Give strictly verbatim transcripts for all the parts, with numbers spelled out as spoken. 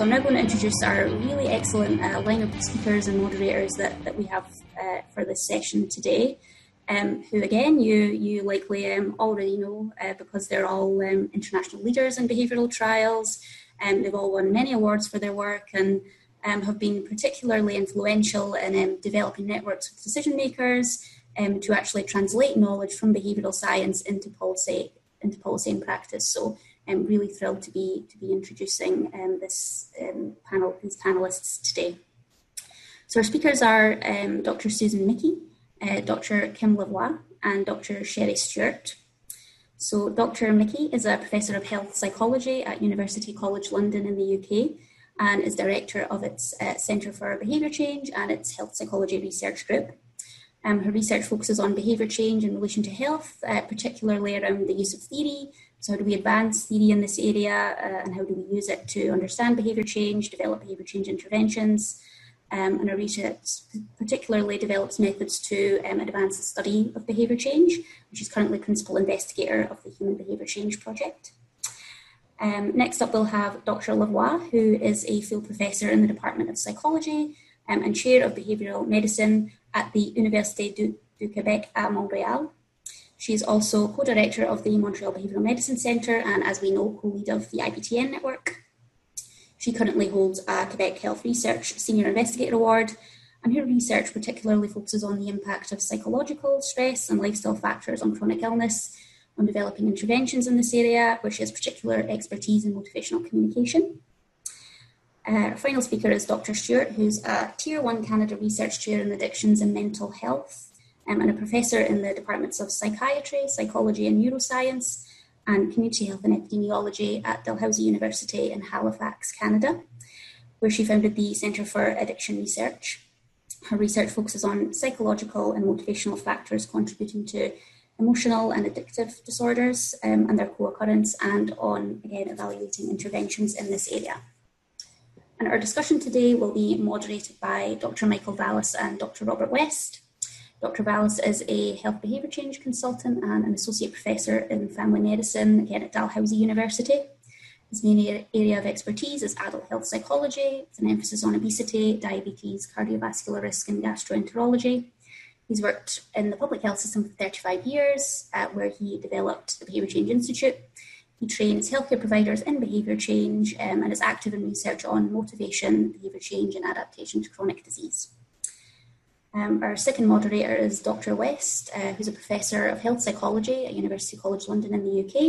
So I'm now going to introduce our really excellent uh, line of speakers and moderators that, that we have uh, for this session today, um, who again you, you likely um, already know uh, because they're all um, international leaders in behavioural trials, and they've all won many awards for their work and um, have been particularly influential in um, developing networks with decision makers um, to actually translate knowledge from behavioural science into policy, into policy and practice. So I'm really thrilled to be to be introducing um, this um, panel, these panelists today. So our speakers are um, Doctor Susan Mickey, uh, Doctor Kim Lavoie, and Doctor Sherry Stewart. So Doctor Mickey is a professor of health psychology at University College London in the U K, and is director of its uh, Centre for Behaviour Change and its Health Psychology Research Group. Um, her research focuses on behaviour change in relation to health, uh, particularly around the use of theory. So how do we advance theory in this area uh, and how do we use it to understand behaviour change, develop behaviour change interventions, um, and our research particularly develops methods to um, advance the study of behaviour change, which is currently principal investigator of the Human Behaviour Change Project. Um, next up we'll have Doctor Lavoie, who is a field professor in the Department of Psychology um, and Chair of Behavioural Medicine at the Université du, du Québec à Montréal. She is also co-director of the Montreal Behavioural Medicine Centre and, as we know, co-lead of the I P T N Network. She currently holds a Quebec Health Research Senior Investigator Award, and her research particularly focuses on the impact of psychological stress and lifestyle factors on chronic illness, on developing interventions in this area, where she has particular expertise in motivational communication. Uh, our final speaker is Doctor Stewart, who's a Tier one Canada Research Chair in Addictions and Mental Health, Um, and a professor in the departments of psychiatry, psychology and neuroscience, and community health and epidemiology at Dalhousie University in Halifax, Canada, where she founded the Centre for Addiction Research. Her research focuses on psychological and motivational factors contributing to emotional and addictive disorders um, and their co-occurrence, and on, again, evaluating interventions in this area. And our discussion today will be moderated by Doctor Michael Vallis and Doctor Robert West. Doctor Vallis is a health behaviour change consultant and an associate professor in family medicine, again at Dalhousie University. His main area of expertise is adult health psychology, with an emphasis on obesity, diabetes, cardiovascular risk and gastroenterology. He's worked in the public health system for thirty-five years, uh, where he developed the Behaviour Change Institute. He trains healthcare providers in behaviour change um, and is active in research on motivation, behaviour change and adaptation to chronic disease. Um, our second moderator is Doctor West, uh, who's a professor of health psychology at University College London in the U K.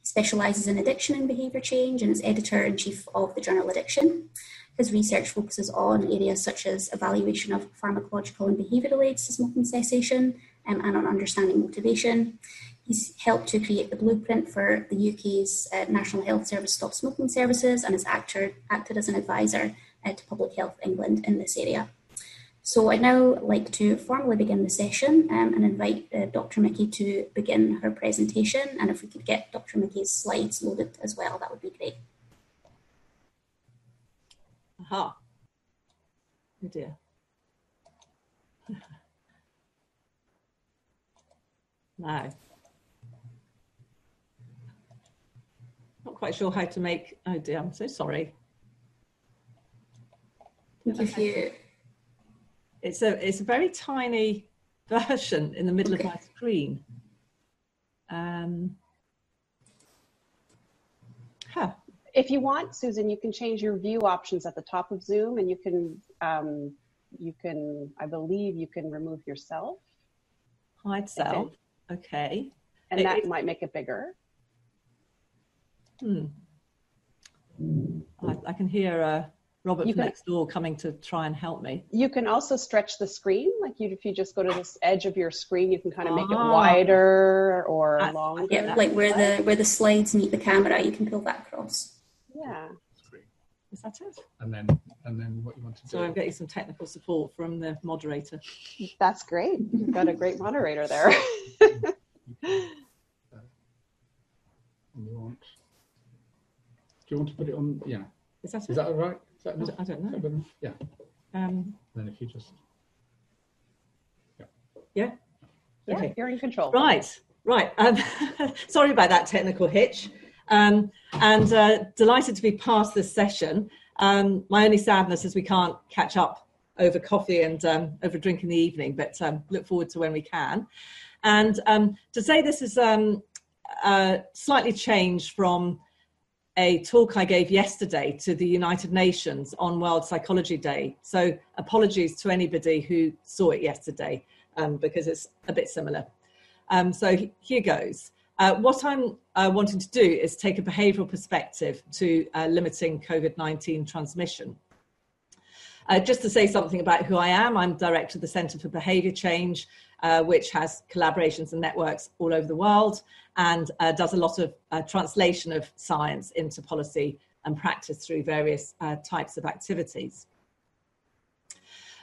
He specialises in addiction and behaviour change and is editor-in-chief of the journal Addiction. His research focuses on areas such as evaluation of pharmacological and behavioural aids to smoking cessation um, and on understanding motivation. He's helped to create the blueprint for the U K's uh, National Health Service Stop Smoking Services and has acted, acted as an advisor uh, to Public Health England in this area. So I'd now like to formally begin the session um, and invite uh, Doctor Mickey to begin her presentation. And if we could get Doctor Mickey's slides loaded as well, that would be great. Aha. Oh dear. No. Not quite sure how to make, oh dear, I'm so sorry. If you... It's a, it's a very tiny version in the middle okay. of my screen. Um, huh. If you want, Susan, you can change your view options at the top of Zoom, and you can, um, you can, I believe you can remove yourself. Hide self, okay. And it, that it, might make it bigger. Hmm. I, I can hear a... Uh, Robert from next door coming to try and help me. You can also stretch the screen. Like you, if you just go to this edge of your screen, you can kind of make ah. it wider or I, longer. Yeah, like where the where the slides meet the camera, you can pull that across. Yeah. Is that it? And then and then what you want to do. So I'm getting some technical support from the moderator. That's great. You've got a great moderator there. Do you want to put it on? Yeah. Is that it? Is that all right? I don't, I don't know. Yeah. Um, then if you just. Yeah. Yeah. Okay. Yeah, you're in control. Right. Right. Um, sorry about that technical hitch. Um, and uh, delighted to be part of this session. Um, my only sadness is we can't catch up over coffee and um, over drink in the evening, but um, look forward to when we can. And um, to say this is um, uh, slightly changed from a talk I gave yesterday to the United Nations on World Psychology Day. So apologies to anybody who saw it yesterday, um, because it's a bit similar. Um, so here goes. Uh, what I'm uh, wanting to do is take a behavioural perspective to uh, limiting COVID nineteen transmission. Uh, just to say something about who I am, I'm director of the Centre for Behaviour Change, uh, which has collaborations and networks all over the world, and uh, does a lot of uh, translation of science into policy and practice through various uh, types of activities.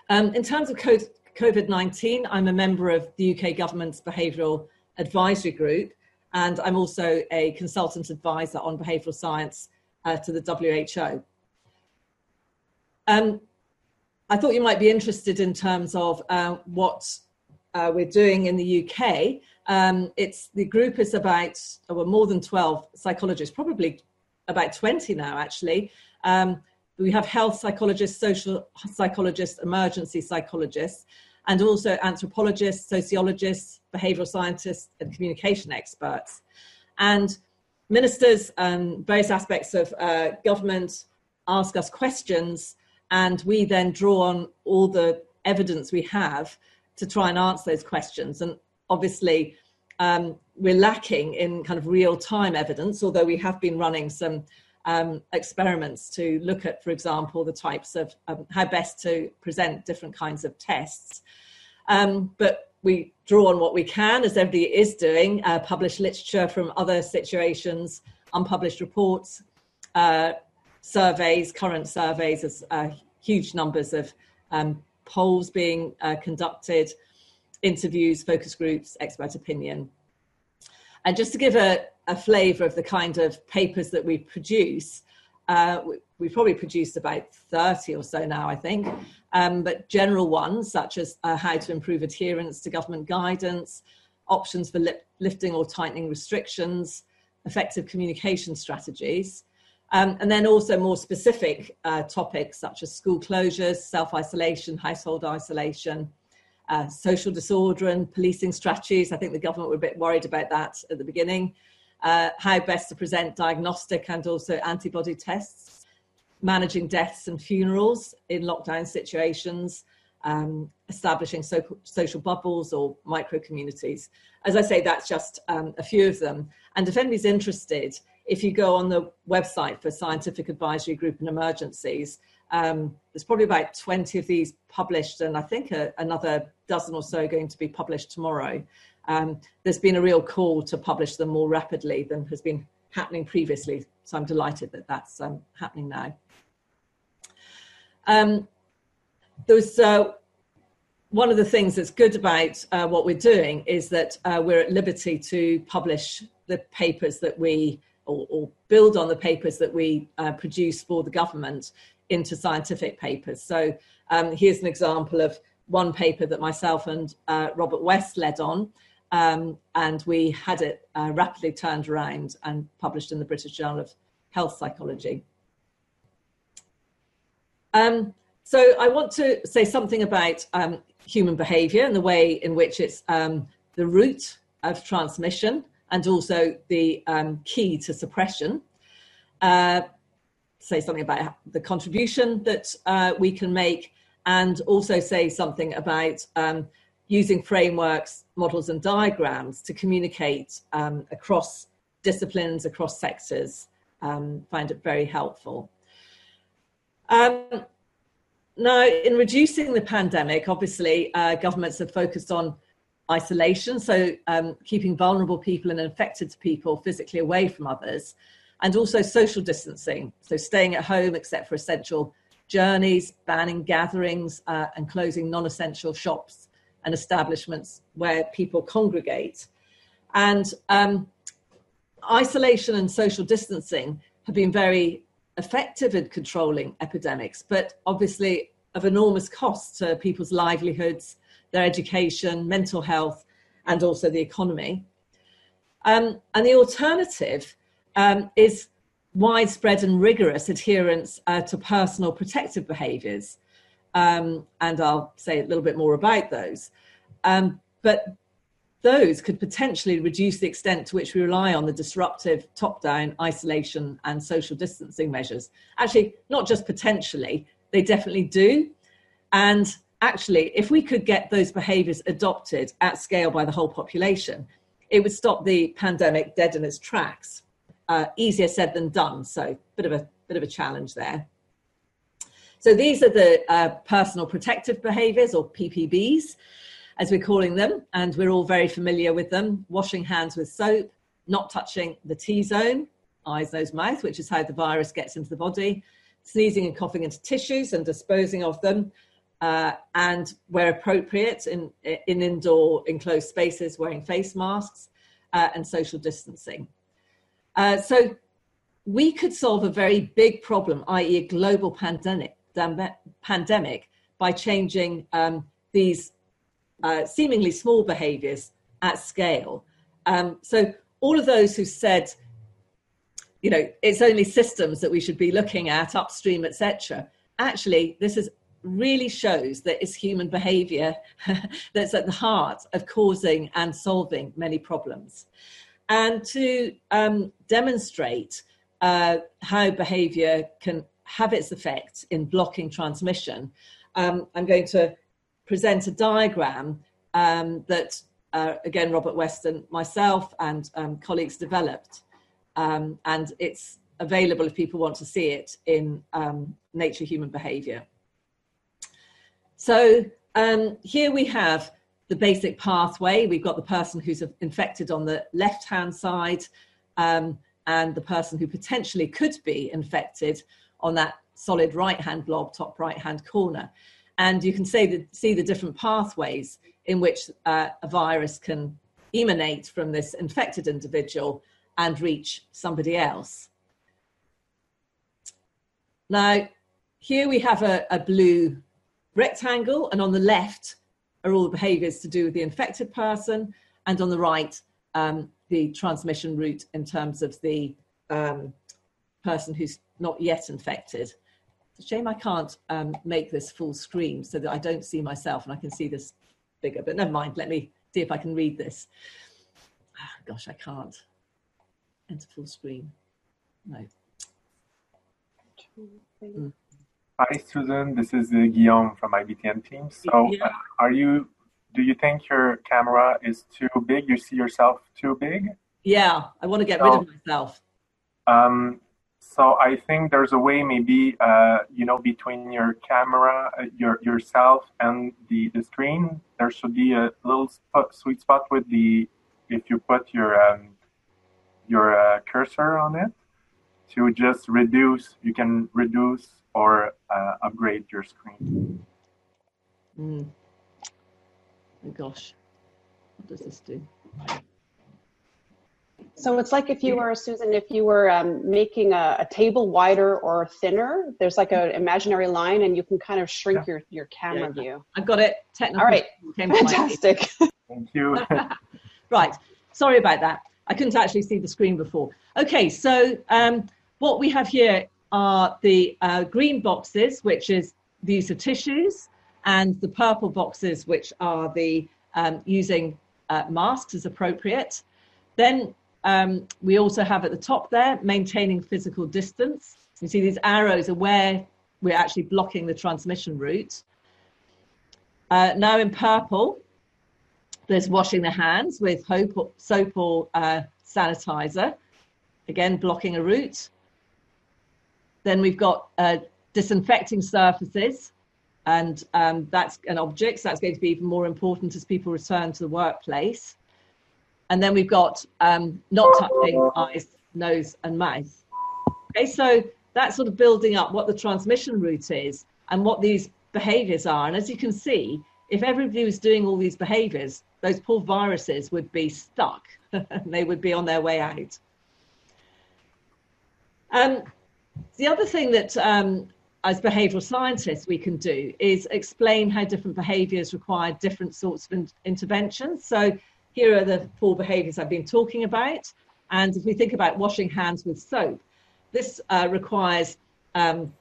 Um, in terms of COVID nineteen, I'm a member of the U K government's Behavioural Advisory Group, and I'm also a consultant advisor on behavioural science uh, to the W H O. Um, I thought you might be interested in terms of uh, what uh, we're doing in the U K. Um, it's the group is about, well, more than twelve psychologists, probably about twenty now, actually. Um, we have health psychologists, social psychologists, emergency psychologists, and also anthropologists, sociologists, behavioural scientists, and communication experts. And ministers and various aspects of uh, government ask us questions, and we then draw on all the evidence we have to try and answer those questions. And obviously, um, we're lacking in kind of real-time evidence, although we have been running some um, experiments to look at, for example, the types of um, how best to present different kinds of tests. Um, but we draw on what we can, as everybody is doing, uh, published literature from other situations, unpublished reports, uh, surveys, current surveys, as uh, huge numbers of um, polls being uh, conducted, interviews, focus groups, expert opinion. And just to give a, a flavour of the kind of papers that we produce, uh, we, we probably produced about thirty or so now, I think, um, but general ones such as uh, how to improve adherence to government guidance, options for li- lifting or tightening restrictions, effective communication strategies. Um, and then also more specific uh, topics such as school closures, self-isolation, household isolation, uh, social disorder and policing strategies. I think the government were a bit worried about that at the beginning. Uh, how best to present diagnostic and also antibody tests, managing deaths and funerals in lockdown situations, um, establishing so- social bubbles or micro-communities. As I say, that's just um, a few of them. And if anybody's interested, if you go on the website for Scientific Advisory Group in Emergencies, um, there's probably about twenty of these published, and I think a, another dozen or so going to be published tomorrow. Um, there's been a real call to publish them more rapidly than has been happening previously, so I'm delighted that that's um, happening now. Um, there was, uh, one of the things that's good about uh, what we're doing is that uh, we're at liberty to publish the papers that we Or, or build on the papers that we uh, produce for the government into scientific papers. So um, here's an example of one paper that myself and uh, Robert West led on, um, and we had it uh, rapidly turned around and published in the British Journal of Health Psychology. Um, so I want to say something about um, human behaviour and the way in which it's um, the root of transmission, and also the um, key to suppression, uh, say something about the contribution that uh, we can make, and also say something about um, using frameworks, models and diagrams to communicate um, across disciplines, across sectors. Um, find it very helpful. Um, now, in reducing the pandemic, obviously, uh, governments have focused on isolation, so um, keeping vulnerable people and infected people physically away from others, and also social distancing, so staying at home except for essential journeys, banning gatherings uh, and closing non-essential shops and establishments where people congregate. And um, isolation and social distancing have been very effective in controlling epidemics, but obviously of enormous cost to people's livelihoods, their education, mental health, and also the economy. Um, and the alternative um, is widespread and rigorous adherence uh, to personal protective behaviours. Um, and I'll say a little bit more about those. Um, but those could potentially reduce the extent to which we rely on the disruptive top-down isolation and social distancing measures. Actually, not just potentially, they definitely do. And actually, if we could get those behaviours adopted at scale by the whole population, it would stop the pandemic dead in its tracks. Uh, easier said than done, so bit of a bit of a challenge there. So these are the uh, personal protective behaviours, or P P Bs, as we're calling them, and we're all very familiar with them. Washing hands with soap, not touching the T-zone, eyes, nose, mouth, which is how the virus gets into the body, sneezing and coughing into tissues and disposing of them, uh, and where appropriate in, in indoor enclosed spaces, wearing face masks uh, and social distancing. Uh, so we could solve a very big problem, that is a global pandemic, pandemic by changing um, these uh, seemingly small behaviours at scale. Um, so all of those who said, you know, it's only systems that we should be looking at, upstream, et cetera. Actually, this is really shows that it's human behaviour that's at the heart of causing and solving many problems. And to um, demonstrate uh, how behaviour can have its effect in blocking transmission, um, I'm going to present a diagram um, that, uh, again, Robert West and myself and um, colleagues developed. Um, and it's available if people want to see it in um, Nature Human Behaviour. So um, here we have the basic pathway. We've got the person who's infected on the left-hand side um, and the person who potentially could be infected on that solid right-hand blob, top right-hand corner. And you can see the, see the different pathways in which uh, a virus can emanate from this infected individual and reach somebody else. Now, here we have a, a blue rectangle, and on the left are all the behaviours to do with the infected person, and on the right, um, the transmission route in terms of the um, person who's not yet infected. It's a shame I can't um, make this full screen so that I don't see myself and I can see this bigger, but never mind, let me see if I can read this. Oh, gosh, I can't. Enter full screen. No. Mm. Hi, Susan. This is uh, Guillaume from I B T N team. So, yeah. uh, are you? Do you think your camera is too big? You see yourself too big? Yeah, I want to get so, rid of myself. Um, so I think there's a way, maybe uh, you know, between your camera, uh, your yourself, and the, the screen, there should be a little spot, sweet spot with the if you put your um, your uh, cursor on it to just reduce. You can reduce or uh, upgrade your screen. Mm. Oh gosh, what does this do? So it's like if you were, Susan, if you were um, making a, a table wider or thinner, there's like an imaginary line and you can kind of shrink yeah. your, your camera yeah. view. I've got it. Technically. All right, fantastic. Thank you. Right, sorry about that. I couldn't actually see the screen before. Okay, so um, what we have here are the uh, green boxes, which is the use of tissues, and the purple boxes, which are the um, using uh, masks as appropriate. Then um, we also have at the top there, maintaining physical distance. You see these arrows are where we're actually blocking the transmission route. Uh, now in purple, there's washing the hands with soap or uh, sanitizer, again, blocking a route. Then we've got uh, disinfecting surfaces, and um, that's an object, so that's going to be even more important as people return to the workplace. And then we've got um, not touching eyes, nose and mouth. Okay, so that's sort of building up what the transmission route is and what these behaviours are. And as you can see, if everybody was doing all these behaviours, those poor viruses would be stuck. They would be on their way out. Um, The other thing that, um, as behavioural scientists, we can do is explain how different behaviours require different sorts of in- interventions. So here are the four behaviours I've been talking about. And if we think about washing hands with soap, This uh, requires um,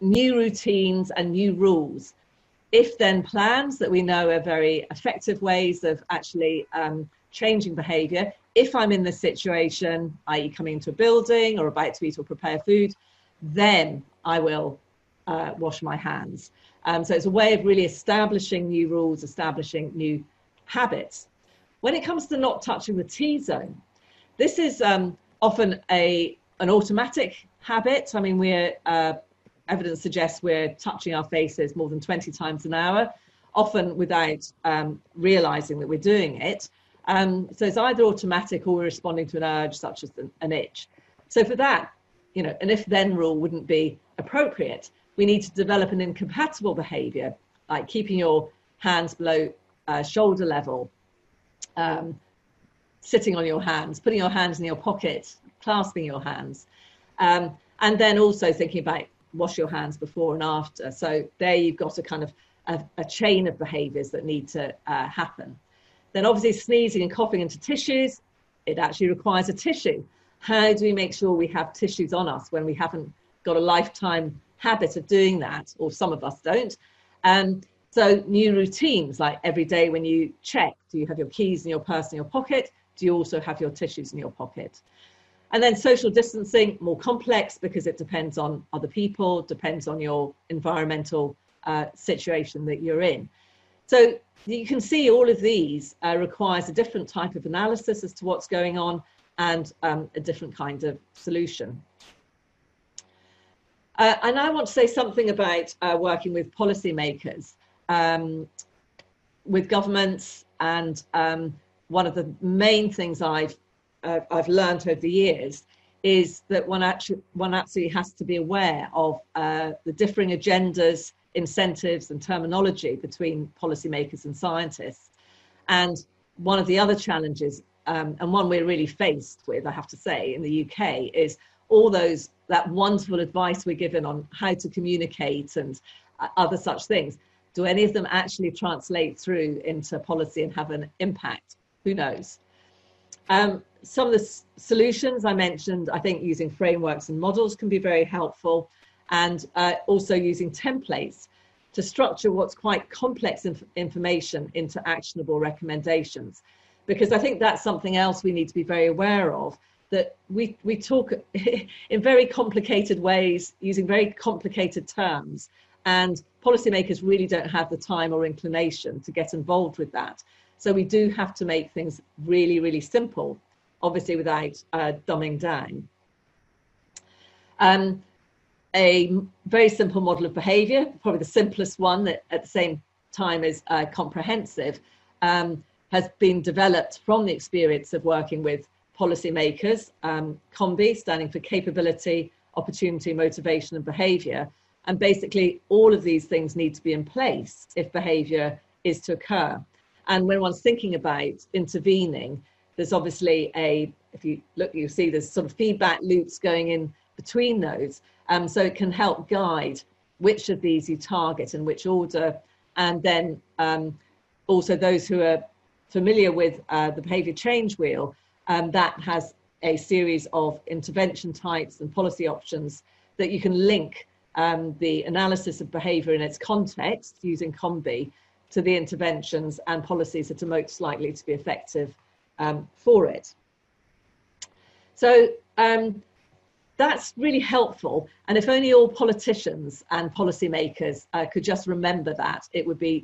new routines and new rules. If then plans that we know are very effective ways of actually um, changing behaviour, if I'm in this situation, that is coming into a building or about to eat or prepare food, then I will uh, wash my hands. Um, so it's a way of really establishing new rules, establishing new habits. When it comes to not touching the T-zone, this is um, often a, an automatic habit. I mean, we're, uh, evidence suggests we're touching our faces more than twenty times an hour, often without um, realising that we're doing it. Um, so it's either automatic or we're responding to an urge such as an, an itch. So for that, you know, an if-then rule wouldn't be appropriate. We need to develop an incompatible behaviour, like keeping your hands below uh, shoulder level, um, sitting on your hands, putting your hands in your pocket, clasping your hands, um, and then also thinking about wash your hands before and after. So there you've got a kind of a, a chain of behaviours that need to uh, happen. Then obviously sneezing and coughing into tissues, it actually requires a tissue. How do we make sure we have tissues on us when we haven't got a lifetime habit of doing that, or some of us don't? Um, so new routines, like every day when you check, do you have your keys in your purse in your pocket? Do you also have your tissues in your pocket? And then social distancing, more complex because it depends on other people, depends on your environmental uh, situation that you're in. So you can see all of these uh, requires a different type of analysis as to what's going on and um, a different kind of solution. Uh, and I want to say something about uh, working with policymakers, um, with governments. And um, one of the main things I've, uh, I've learned over the years is that one actually, one actually has to be aware of uh, the differing agendas, incentives and terminology between policymakers and scientists. And one of the other challenges, um, and one we're really faced with, I have to say, in the U K, is all those, that wonderful advice we're given on how to communicate and uh, other such things. Do any of them actually translate through into policy and have an impact? Who knows? Um, some of the s- solutions I mentioned, I think using frameworks and models can be very helpful. And uh, also using templates to structure what's quite complex inf- information into actionable recommendations. Because I think that's something else we need to be very aware of, that we, we talk in very complicated ways, using very complicated terms, and policymakers really don't have the time or inclination to get involved with that. So we do have to make things really, really simple, obviously without uh, dumbing down. Um, A very simple model of behaviour, probably the simplest one that at the same time is uh, comprehensive, um, has been developed from the experience of working with policymakers. Um, COMBI, standing for capability, opportunity, motivation and behaviour. And basically all of these things need to be in place if behaviour is to occur. And when one's thinking about intervening, there's obviously a, if you look, you see there's sort of feedback loops going in between those. Um, so it can help guide which of these you target in which order. And then um, also those who are familiar with uh, the behaviour change wheel, um, that has a series of intervention types and policy options that you can link um, the analysis of behaviour in its context using COMBI to the interventions and policies that are most likely to be effective um, for it. So um, that's really helpful, and if only all politicians and policymakers uh, could just remember that, it would be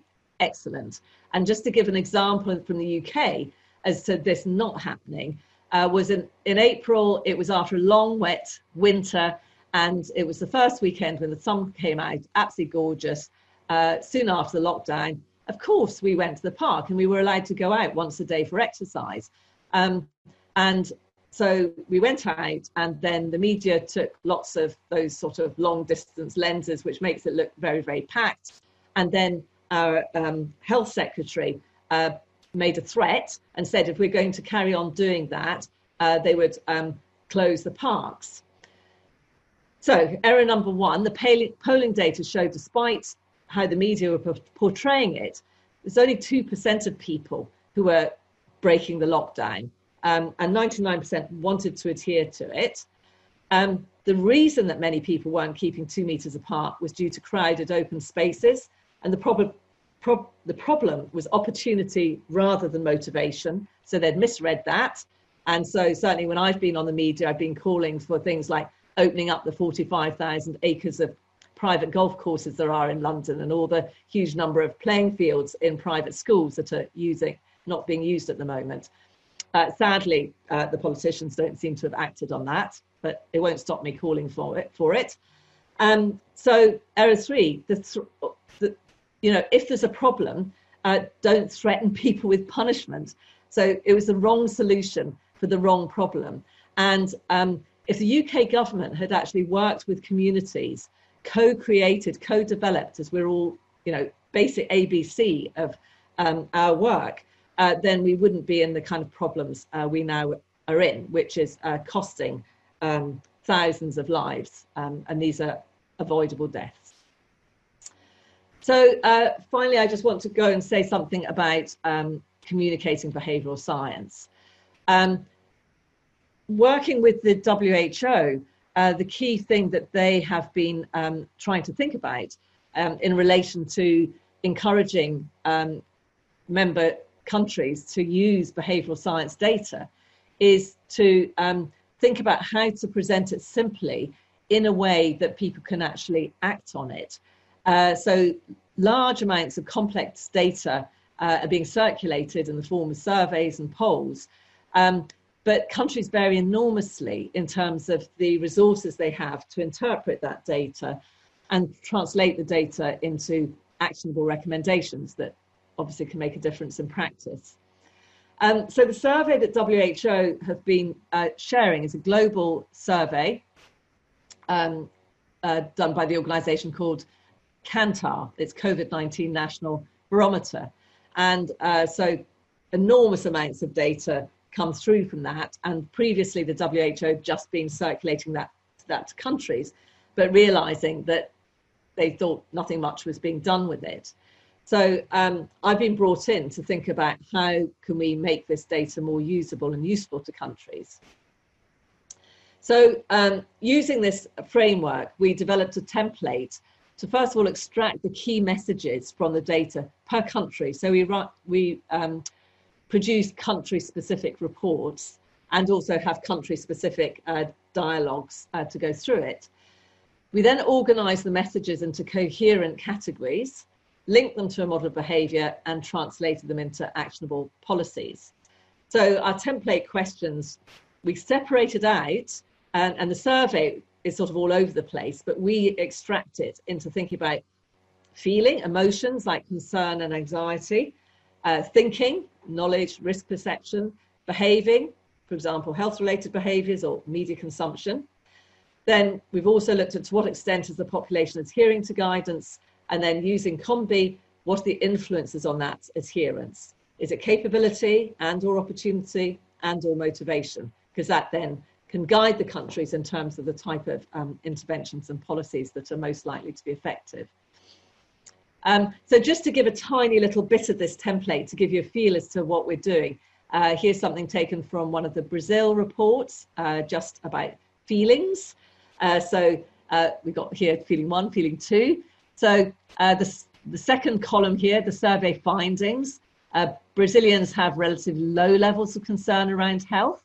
excellent. And just to give an example from the U K as to this not happening, uh, was in, in April, it was after a long wet winter, and it was the first weekend when the sun came out, absolutely gorgeous, uh, soon after the lockdown. Of course, we went to the park, and we were allowed to go out once a day for exercise. Um, and So we went out, and then the media took lots of those sort of long distance lenses, which makes it look very, very packed. And then our um, health secretary uh, made a threat and said, if we're going to carry on doing that, uh, they would um, close the parks. So error number one, the polling data showed, despite how the media were portraying it, there's only two percent of people who were breaking the lockdown. Um, and ninety-nine percent wanted to adhere to it. Um, the reason that many people weren't keeping two metres apart was due to crowded open spaces, and the problem Pro- the problem was opportunity rather than motivation. So they'd misread that. And so certainly when I've been on the media, I've been calling for things like opening up the forty-five thousand acres of private golf courses there are in London, and all the huge number of playing fields in private schools that are using, not being used at the moment. Uh, sadly, uh, the politicians don't seem to have acted on that, but it won't stop me calling for it. For it. Um, so error three, the, th- the you know, if there's a problem, uh, don't threaten people with punishment. So it was the wrong solution for the wrong problem. And um, if the U K government had actually worked with communities, co-created, co-developed, as we're all, you know, basic A B C of um, our work, uh, then we wouldn't be in the kind of problems uh, we now are in, which is uh, costing um, thousands of lives. Um, and these are avoidable deaths. So uh, finally, I just want to go and say something about um, communicating behavioural science. Um, working with the W H O, uh, the key thing that they have been um, trying to think about um, in relation to encouraging um, member countries to use behavioural science data is to um, think about how to present it simply in a way that people can actually act on it. Uh, so large amounts of complex data uh, are being circulated in the form of surveys and polls, um, but countries vary enormously in terms of the resources they have to interpret that data and translate the data into actionable recommendations that obviously can make a difference in practice. Um, so the survey that W H O have been uh, sharing is a global survey um, uh, done by the organisation called Cantar, it's COVID nineteen National Barometer. And uh, so enormous amounts of data come through from that. And previously the W H O had just been circulating that, that to countries, but realizing that they thought nothing much was being done with it. So um, I've been brought in to think about how can we make this data more usable and useful to countries. So um, using this framework, we developed a template to first of all extract the key messages from the data per country. So we we um, produce country-specific reports and also have country-specific uh, dialogues uh, to go through it. We then organise the messages into coherent categories, link them to a model of behaviour, and translated them into actionable policies. So our template questions, we separated out, and, and the survey is sort of all over the place, but we extract it into thinking about feeling, emotions like concern and anxiety, uh, thinking, knowledge, risk perception, behaving, for example, health-related behaviours or media consumption. Then we've also looked at to what extent is the population adhering to guidance, and then using COM-B, what are the influences on that adherence? Is it capability and or opportunity and or motivation? Because that then can guide the countries in terms of the type of um, interventions and policies that are most likely to be effective. Um, so just to give a tiny little bit of this template to give you a feel as to what we're doing, uh, here's something taken from one of the Brazil reports, uh, just about feelings. Uh, so uh, we've got here feeling one, feeling two. So uh, the, the second column here, the survey findings, uh, Brazilians have relatively low levels of concern around health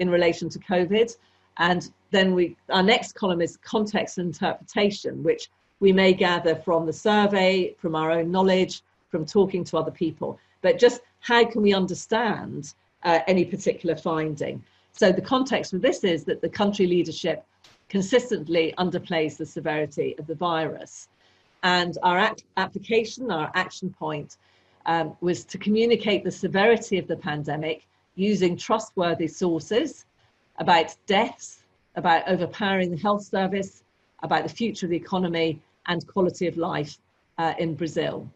in relation to COVID. And then we, our next column is context and interpretation, which we may gather from the survey, from our own knowledge, from talking to other people, but just how can we understand uh, any particular finding? So the context for this is that the country leadership consistently underplays the severity of the virus. And our act, application, our action point um, was to communicate the severity of the pandemic using trustworthy sources about deaths, about overpowering the health service, about the future of the economy and quality of life uh, in Brazil.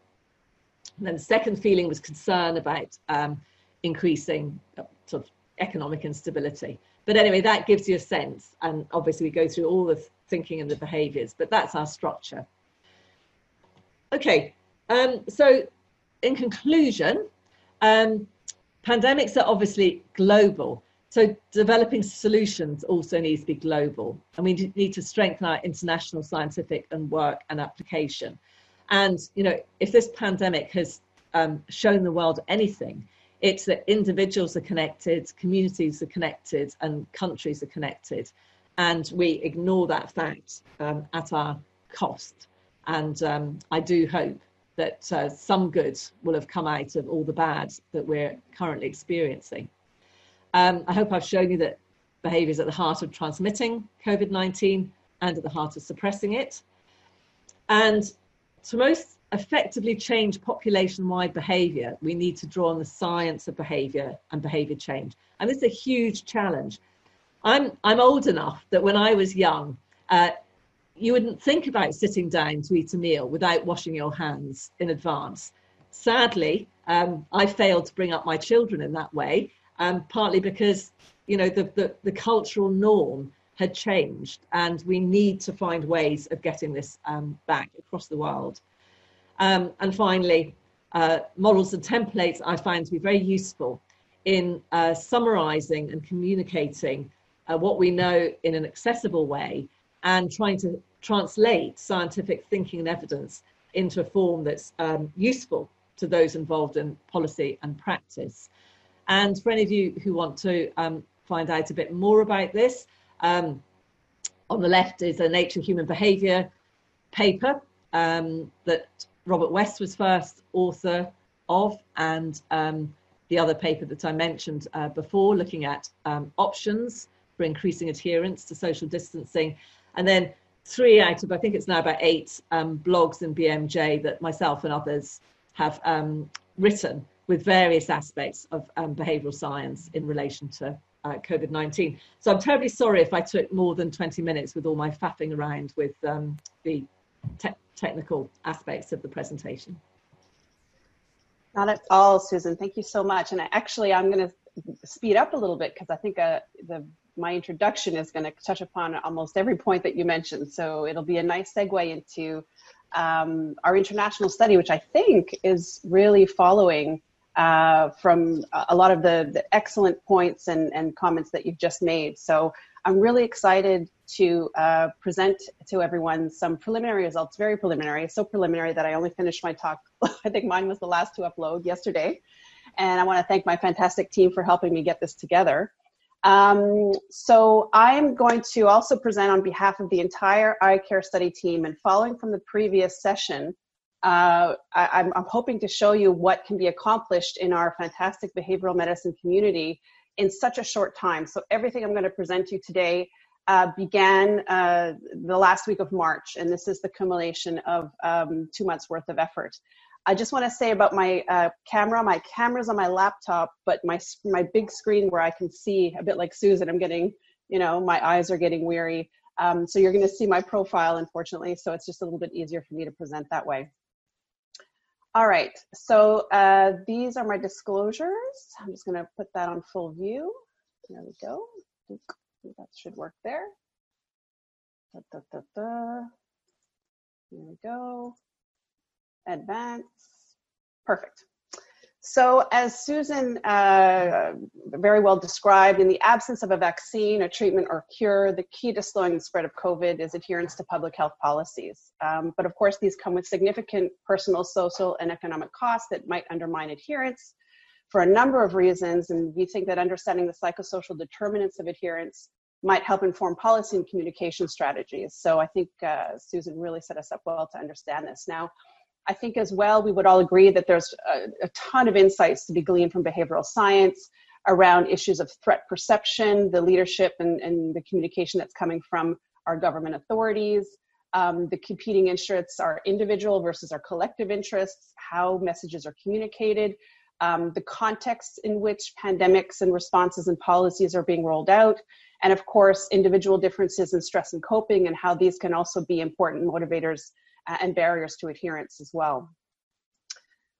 And then the second feeling was concern about um, increasing uh, sort of economic instability. But anyway, that gives you a sense. And obviously we go through all the thinking and the behaviours, but that's our structure. Okay, um, so in conclusion, um, pandemics are obviously global, So developing solutions also needs to be global, and we need to strengthen our international scientific and work and application. And, you know, if this pandemic has um, shown the world anything, it's that individuals are connected, communities are connected, and countries are connected. And we ignore that fact um, at our cost. And um, I do hope that uh, some good will have come out of all the bad that we're currently experiencing. Um, I hope I've shown you that behaviour is at the heart of transmitting COVID nineteen and at the heart of suppressing it. And to most effectively change population-wide behaviour, we need to draw on the science of behaviour and behaviour change. And this is a huge challenge. I'm, I'm old enough that when I was young, uh, you wouldn't think about sitting down to eat a meal without washing your hands in advance. Sadly, um, I failed to bring up my children in that way. Um, partly because, you know, the, the, the cultural norm had changed, and we need to find ways of getting this um, back across the world. Um, and finally, uh, models and templates I find to be very useful in uh, summarising and communicating uh, what we know in an accessible way, and trying to translate scientific thinking and evidence into a form that's um, useful to those involved in policy and practice. And for any of you who want to um, find out a bit more about this, um, on the left is a Nature Human Behaviour paper um, that Robert West was first author of, and um, the other paper that I mentioned uh, before, looking at um, options for increasing adherence to social distancing. And then three out of, I think it's now about eight um, blogs in B M J that myself and others have um, written, with various aspects of um, behavioural science in relation to uh, COVID nineteen. So I'm terribly sorry if I took more than twenty minutes with all my faffing around with um, the te technical aspects of the presentation. Not at all, Susan. Thank you so much. And I, actually, I'm going to speed up a little bit, because I think uh, the, my introduction is going to touch upon almost every point that you mentioned. So it'll be a nice segue into um, our international study, which I think is really following Uh, from a lot of the, the excellent points and, and comments that you've just made. So I'm really excited to uh, present to everyone some preliminary results, very preliminary, so preliminary that I only finished my talk, I think mine was the last to upload yesterday. And I want to thank my fantastic team for helping me get this together. Um, so I'm going to also present on behalf of the entire iCare study team, and following from the previous session, Uh, I, I'm, I'm hoping to show you what can be accomplished in our fantastic behavioral medicine community in such a short time. So everything I'm going to present to you today uh, began uh, the last week of March, and this is the culmination of um, two months worth of effort. I just want to say about my uh, camera, my camera's on my laptop, but my, my big screen where I can see, a bit like Susan, I'm getting, you know, my eyes are getting weary. Um, so you're going to see my profile, unfortunately, so it's just a little bit easier for me to present that way. All right, so uh, these are my disclosures. I'm just gonna put that on full view. There we go. That should work there. Da, da, da, da. There we go. Advance. Perfect. So as Susan uh, very well described, in the absence of a vaccine, a treatment, or cure, the key to slowing the spread of COVID is adherence to public health policies. Um, but of course, these come with significant personal, social, and economic costs that might undermine adherence for a number of reasons. And we think that understanding the psychosocial determinants of adherence might help inform policy and communication strategies. So I think uh, Susan really set us up well to understand this. Now, I think as well, we would all agree that there's a, a ton of insights to be gleaned from behavioral science around issues of threat perception, the leadership and, and the communication that's coming from our government authorities, um, the competing interests, our individual versus our collective interests, how messages are communicated, um, the context in which pandemics and responses and policies are being rolled out, and of course, individual differences in stress and coping, and how these can also be important motivators and barriers to adherence as well.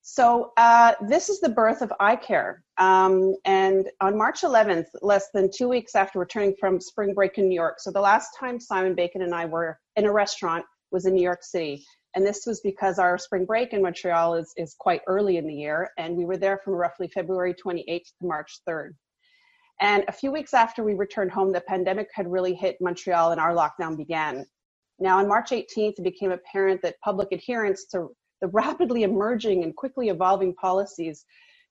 So uh, this is the birth of iCare. Um, and on March eleventh, less than two weeks after returning from spring break in New York, so the last time Simon Bacon and I were in a restaurant was in New York City. And this was because our spring break in Montreal is, is quite early in the year, and we were there from roughly February twenty-eighth to March third. And a few weeks after we returned home, the pandemic had really hit Montreal and our lockdown began. Now, on March eighteenth, it became apparent that public adherence to the rapidly emerging and quickly evolving policies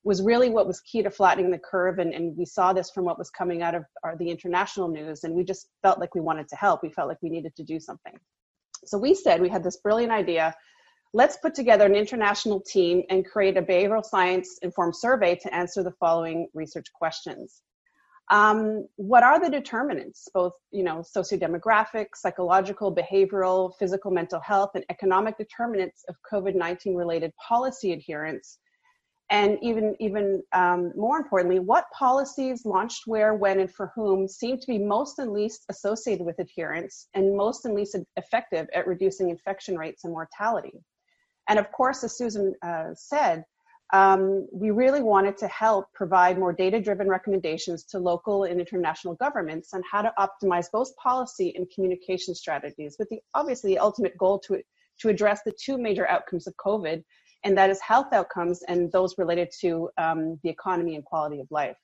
was really what was key to flattening the curve. And, and we saw this from what was coming out of our, the international news. And we just felt like we wanted to help. We felt like we needed to do something. So we said, we had this brilliant idea. Let's put together an international team and create a behavioral science informed survey to answer the following research questions. Um, what are the determinants, both, you know, socio-demographic, psychological, behavioral, physical, mental health, and economic determinants of COVID nineteen related policy adherence? And even, even um, more importantly, what policies launched where, when, and for whom seem to be most and least associated with adherence and most and least effective at reducing infection rates and mortality? And of course, as Susan uh, said, um, we really wanted to help provide more data-driven recommendations to local and international governments on how to optimize both policy and communication strategies with the obviously ultimate goal to, to address the two major outcomes of COVID, and that is health outcomes and those related to um, the economy and quality of life.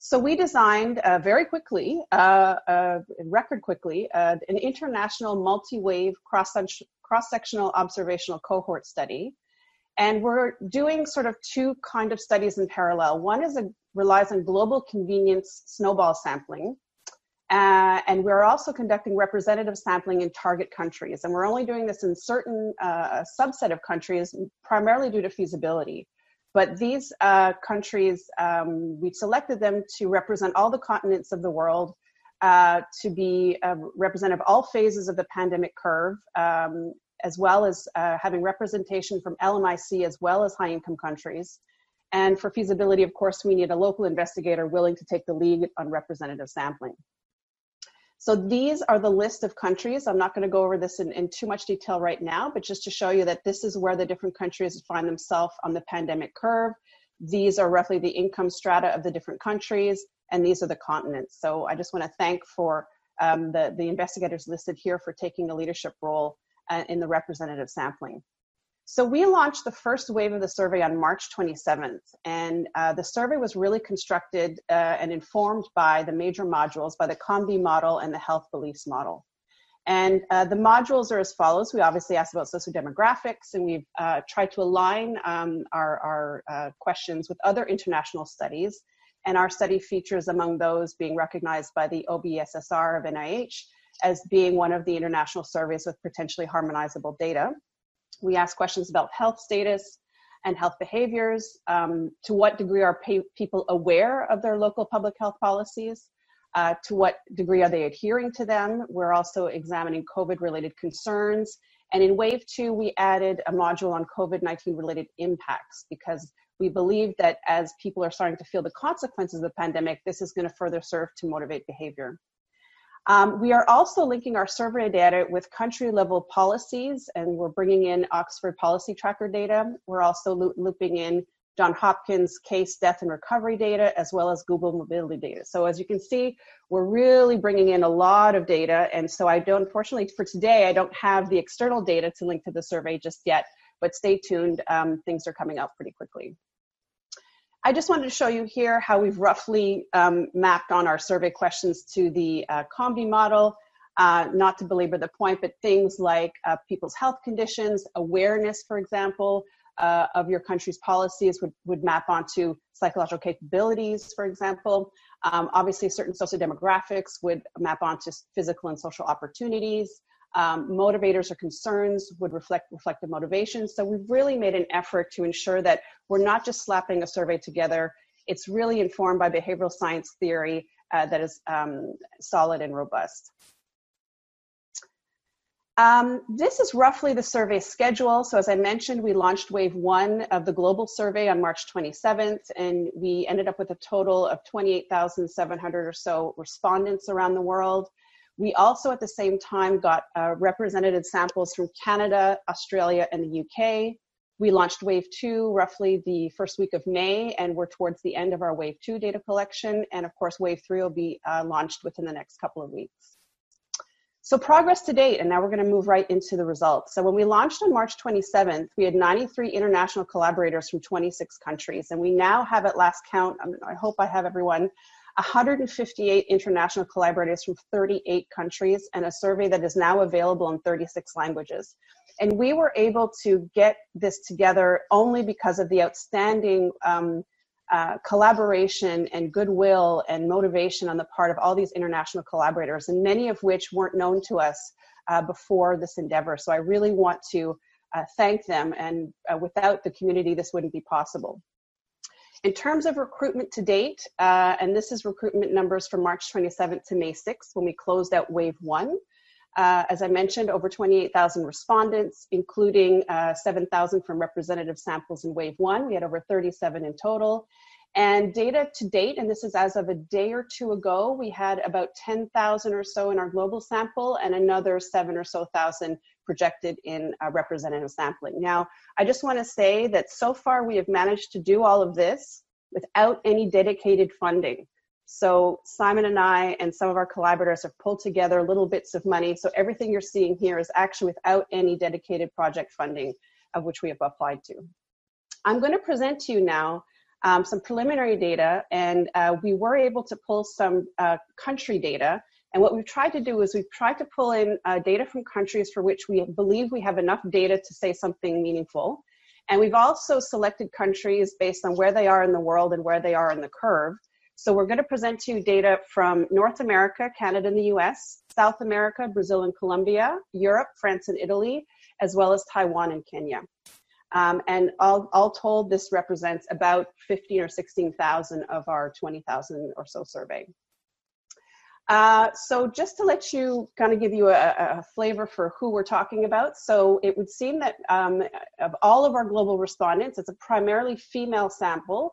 So we designed uh, very quickly, uh, uh, record quickly, uh, an international multi-wave cross-sectional observational cohort study. And we're doing sort of two kind of studies in parallel. One is a, relies on global convenience snowball sampling. Uh, and we're also conducting representative sampling in target countries. And we're only doing this in certain uh, subset of countries, primarily due to feasibility. But these uh, countries, um, we selected them to represent all the continents of the world, uh, to be uh, representative of all phases of the pandemic curve, um, as well as uh, having representation from L M I C as well as high-income countries. And for feasibility, of course, we need a local investigator willing to take the lead on representative sampling. So these are the list of countries. I'm not going to go over this in, in too much detail right now, but just to show you that this is where the different countries find themselves on the pandemic curve. These are roughly the income strata of the different countries, and these are the continents. So I just want to thank for um, the, the investigators listed here for taking a leadership role uh, in the representative sampling. So we launched the first wave of the survey on March twenty-seventh, and uh, the survey was really constructed uh, and informed by the major modules, by the COM-B model and the health beliefs model. And uh, the modules are as follows. We obviously asked about socio-demographics, and we've uh, tried to align um, our, our uh, questions with other international studies. And our study features among those being recognized by the O B S S R of N I H as being one of the international surveys with potentially harmonizable data. We asked questions about health status and health behaviors. Um, to what degree are pay- people aware of their local public health policies? Uh, to what degree are they adhering to them? We're also examining COVID-related concerns. And in wave two, we added a module on COVID nineteen related impacts, because we believe that as people are starting to feel the consequences of the pandemic, this is going to further serve to motivate behavior. Um, we are also linking our survey data with country-level policies, and we're bringing in Oxford Policy Tracker data. We're also lo- looping in Johns Hopkins case, death, and recovery data, as well as Google mobility data. So as you can see, we're really bringing in a lot of data, and so I don't, unfortunately for today, I don't have the external data to link to the survey just yet, but stay tuned. Um, things are coming out pretty quickly. I just wanted to show you here how we've roughly um, mapped on our survey questions to the uh, COM-B model, uh, not to belabor the point, but things like uh, people's health conditions, awareness, for example, uh, of your country's policies would, would map onto psychological capabilities, for example. Um, obviously, certain socio-demographics would map onto physical and social opportunities. Um, motivators or concerns would reflect reflective motivation. So we've really made an effort to ensure that we're not just slapping a survey together. It's really informed by behavioral science theory uh, that is um, solid and robust. Um, this is roughly the survey schedule. So as I mentioned, we launched wave one of the global survey on March twenty-seventh, and we ended up with a total of twenty-eight thousand seven hundred or so respondents around the world. We also, at the same time, got uh, representative samples from Canada, Australia, and the U K. We launched wave two roughly the first week of May, and we're towards the end of our wave two data collection. And of course, wave three will be uh, launched within the next couple of weeks. So progress to date, and now we're going to move right into the results. So when we launched on March twenty-seventh, we had ninety-three international collaborators from twenty-six countries, and we now have at last count, I hope I have everyone, one hundred fifty-eight international collaborators from thirty-eight countries, and a survey that is now available in thirty-six languages. And we were able to get this together only because of the outstanding um, Uh, collaboration and goodwill and motivation on the part of all these international collaborators, and many of which weren't known to us uh, before this endeavor. So I really want to uh, thank them, and uh, without the community, this wouldn't be possible. In terms of recruitment to date, uh, and this is recruitment numbers from March twenty-seventh to May sixth, when we closed out wave one. Uh, as I mentioned, over twenty-eight thousand respondents, including uh, seven thousand from representative samples in wave one. We had over thirty-seven in total. And data to date, and this is as of a day or two ago, we had about ten thousand or so in our global sample and another seven or so thousand projected in uh, representative sampling. Now, I just want to say that so far we have managed to do all of this without any dedicated funding. So Simon and I and some of our collaborators have pulled together little bits of money. So everything you're seeing here is actually without any dedicated project funding, of which we have applied to. I'm going to present to you now um, some preliminary data, and uh, we were able to pull some uh, country data. And what we've tried to do is we've tried to pull in uh, data from countries for which we believe we have enough data to say something meaningful. And we've also selected countries based on where they are in the world and where they are in the curve. So we're going to present to you data from North America, Canada and the U S, South America, Brazil and Colombia, Europe, France and Italy, as well as Taiwan and Kenya. Um, and all, all told, this represents about fifteen or sixteen thousand of our twenty thousand or so survey. Uh, so just to let you kind of give you a, a flavor for who we're talking about. So it would seem that um, of all of our global respondents, it's a primarily female sample.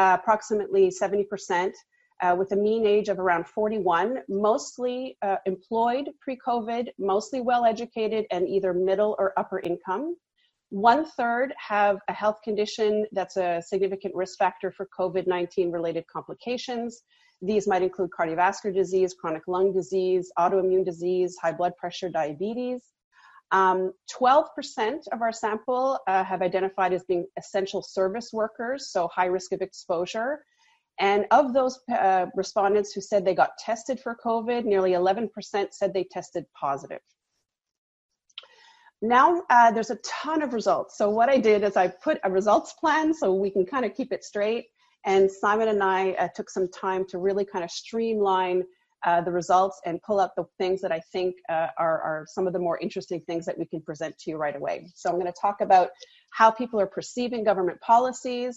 Uh, approximately seventy percent, uh, with a mean age of around forty-one, mostly uh, employed pre-COVID, mostly well-educated, and either middle or upper income. One third have a health condition that's a significant risk factor for COVID nineteen related complications. These might include cardiovascular disease, chronic lung disease, autoimmune disease, high blood pressure, diabetes. Um, twelve percent of our sample uh, have identified as being essential service workers, so high risk of exposure. And of those uh, respondents who said they got tested for COVID, nearly eleven percent said they tested positive. Now, uh, there's a ton of results. So what I did is I put a results plan so we can kind of keep it straight. And Simon and I uh, took some time to really kind of streamline Uh, the results and pull up the things that I think uh, are, are some of the more interesting things that we can present to you right away. So I'm going to talk about how people are perceiving government policies,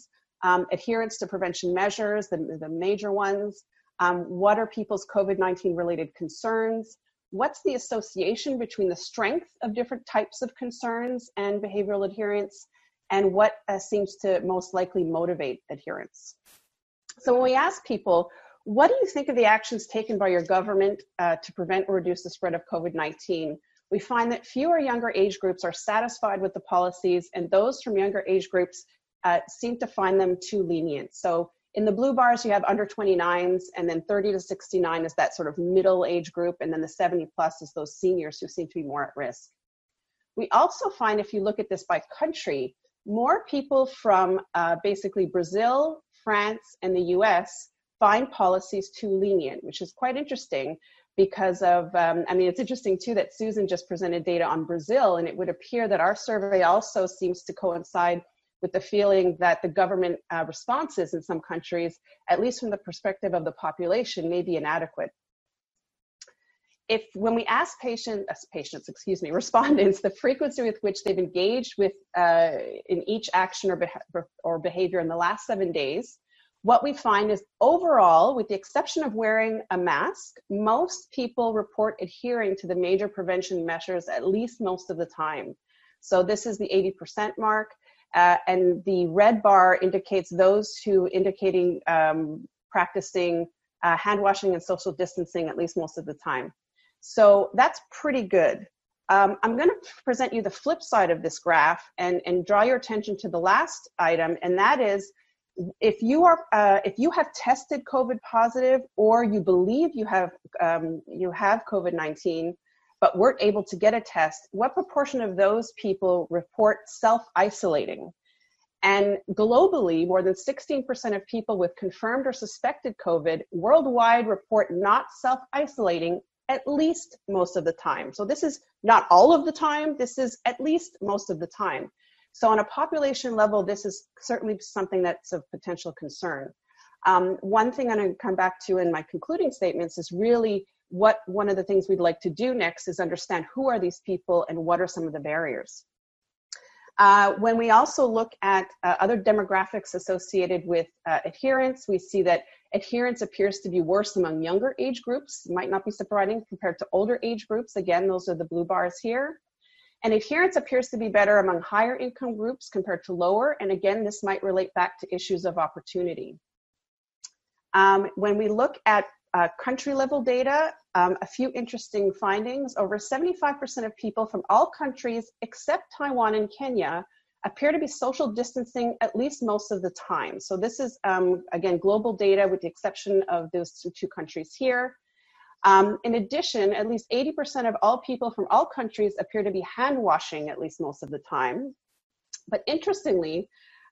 um, adherence to prevention measures, the, the major ones, um, what are people's COVID nineteen related concerns, what's the association between the strength of different types of concerns and behavioral adherence, and what uh, seems to most likely motivate adherence. So when we ask people, what do you think of the actions taken by your government uh, to prevent or reduce the spread of COVID nineteen? We find that fewer younger age groups are satisfied with the policies, and those from younger age groups uh, seem to find them too lenient. So in the blue bars, you have under twenty-nines, and then thirty to sixty-nine is that sort of middle age group, and then the seventy plus is those seniors who seem to be more at risk. We also find, if you look at this by country, more people from uh, basically Brazil, France, and the U S find policies too lenient, which is quite interesting because of, um, I mean, it's interesting too that Susan just presented data on Brazil, and it would appear that our survey also seems to coincide with the feeling that the government uh, responses in some countries, at least from the perspective of the population, may be inadequate. If, when we ask patient, uh, patients, excuse me, respondents, the frequency with which they've engaged with uh, in each action or, beh- or behavior in the last seven days, what we find is overall, with the exception of wearing a mask, most people report adhering to the major prevention measures at least most of the time. So this is the eighty percent mark, uh, and the red bar indicates those who indicating um, practicing uh, hand washing and social distancing at least most of the time. So that's pretty good. Um, I'm going to present you the flip side of this graph and, and draw your attention to the last item, and that is, if you are, uh, if you have tested COVID positive, or you believe you have, um, you have COVID nineteen, but weren't able to get a test, what proportion of those people report self-isolating? And globally, more than sixteen percent of people with confirmed or suspected COVID worldwide report not self-isolating at least most of the time. So this is not all of the time, this is at least most of the time. So on a population level, this is certainly something that's of potential concern. Um, one thing I'm going to come back to in my concluding statements is really what one of the things we'd like to do next is understand who are these people and what are some of the barriers. Uh, when we also look at uh, other demographics associated with uh, adherence, we see that adherence appears to be worse among younger age groups, might not be surprising compared to older age groups. Again, those are the blue bars here. And adherence appears to be better among higher income groups compared to lower. And again, this might relate back to issues of opportunity. Um, when we look at uh, country level data, um, a few interesting findings. Over seventy-five percent of people from all countries except Taiwan and Kenya appear to be social distancing at least most of the time. So this is, um, again, global data with the exception of those two countries here. Um, in addition, at least eighty percent of all people from all countries appear to be hand washing at least most of the time. But interestingly,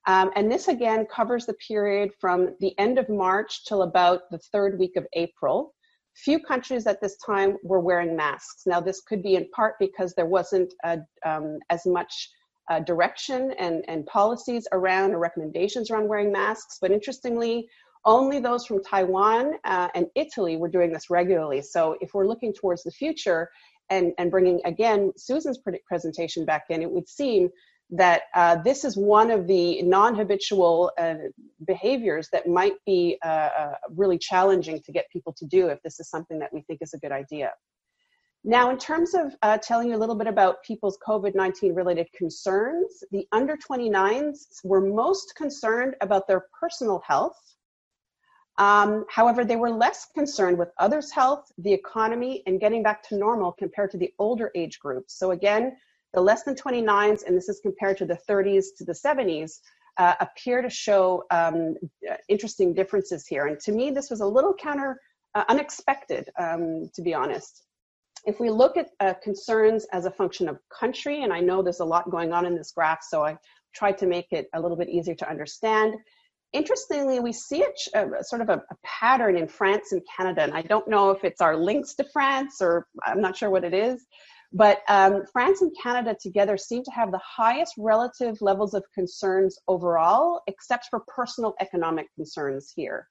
um, and this again covers the period from the end of March till about the third week of April, few countries at this time were wearing masks. Now this could be in part because there wasn't a, um, as much Uh, direction and, and policies around or recommendations around wearing masks. But interestingly, only those from Taiwan uh, and Italy were doing this regularly. So if we're looking towards the future and, and bringing, again, Susan's presentation back in, it would seem that uh, this is one of the non-habitual uh, behaviors that might be uh, uh, really challenging to get people to do if this is something that we think is a good idea. Now, in terms of uh, telling you a little bit about people's COVID nineteen related concerns, the under twenty-nines were most concerned about their personal health. Um, however, they were less concerned with others' health, the economy, and getting back to normal compared to the older age groups. So again, the less than twenty-nines, and this is compared to the thirties to the seventies, uh, appear to show um, interesting differences here. And to me, this was a little counter, uh, unexpected, um, to be honest. If we look at uh, concerns as a function of country, and I know there's a lot going on in this graph, so I tried to make it a little bit easier to understand. Interestingly, we see a, a sort of a, a pattern in France and Canada, and I don't know if it's our links to France or I'm not sure what it is, but um, France and Canada together seem to have the highest relative levels of concerns overall, except for personal economic concerns here.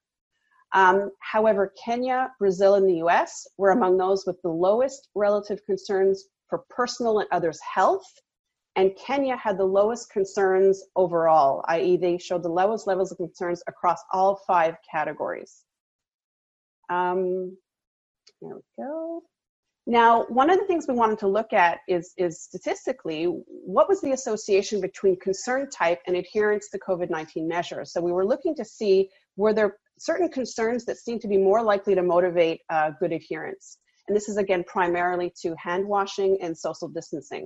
Um, however, Kenya, Brazil, and the U S were among those with the lowest relative concerns for personal and others' health, and Kenya had the lowest concerns overall, that is they showed the lowest levels of concerns across all five categories. Um, there we go. Now, one of the things we wanted to look at is, is statistically, what was the association between concern type and adherence to COVID nineteen measures? So we were looking to see, were there certain concerns that seem to be more likely to motivate uh, good adherence? And this is, again, primarily to hand washing and social distancing.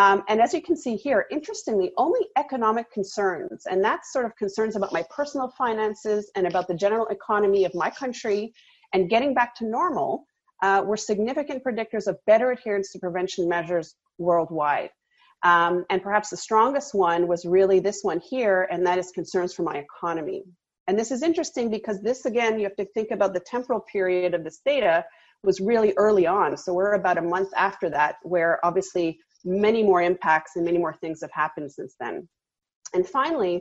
Um, and as you can see here, interestingly, only economic concerns, and that's sort of concerns about my personal finances and about the general economy of my country and getting back to normal, Uh, were significant predictors of better adherence to prevention measures worldwide. Um, and perhaps the strongest one was really this one here, and that is concerns for my economy. And this is interesting because this, again, you have to think about the temporal period of this data was really early on. So we're about a month after that, where obviously many more impacts and many more things have happened since then. And finally,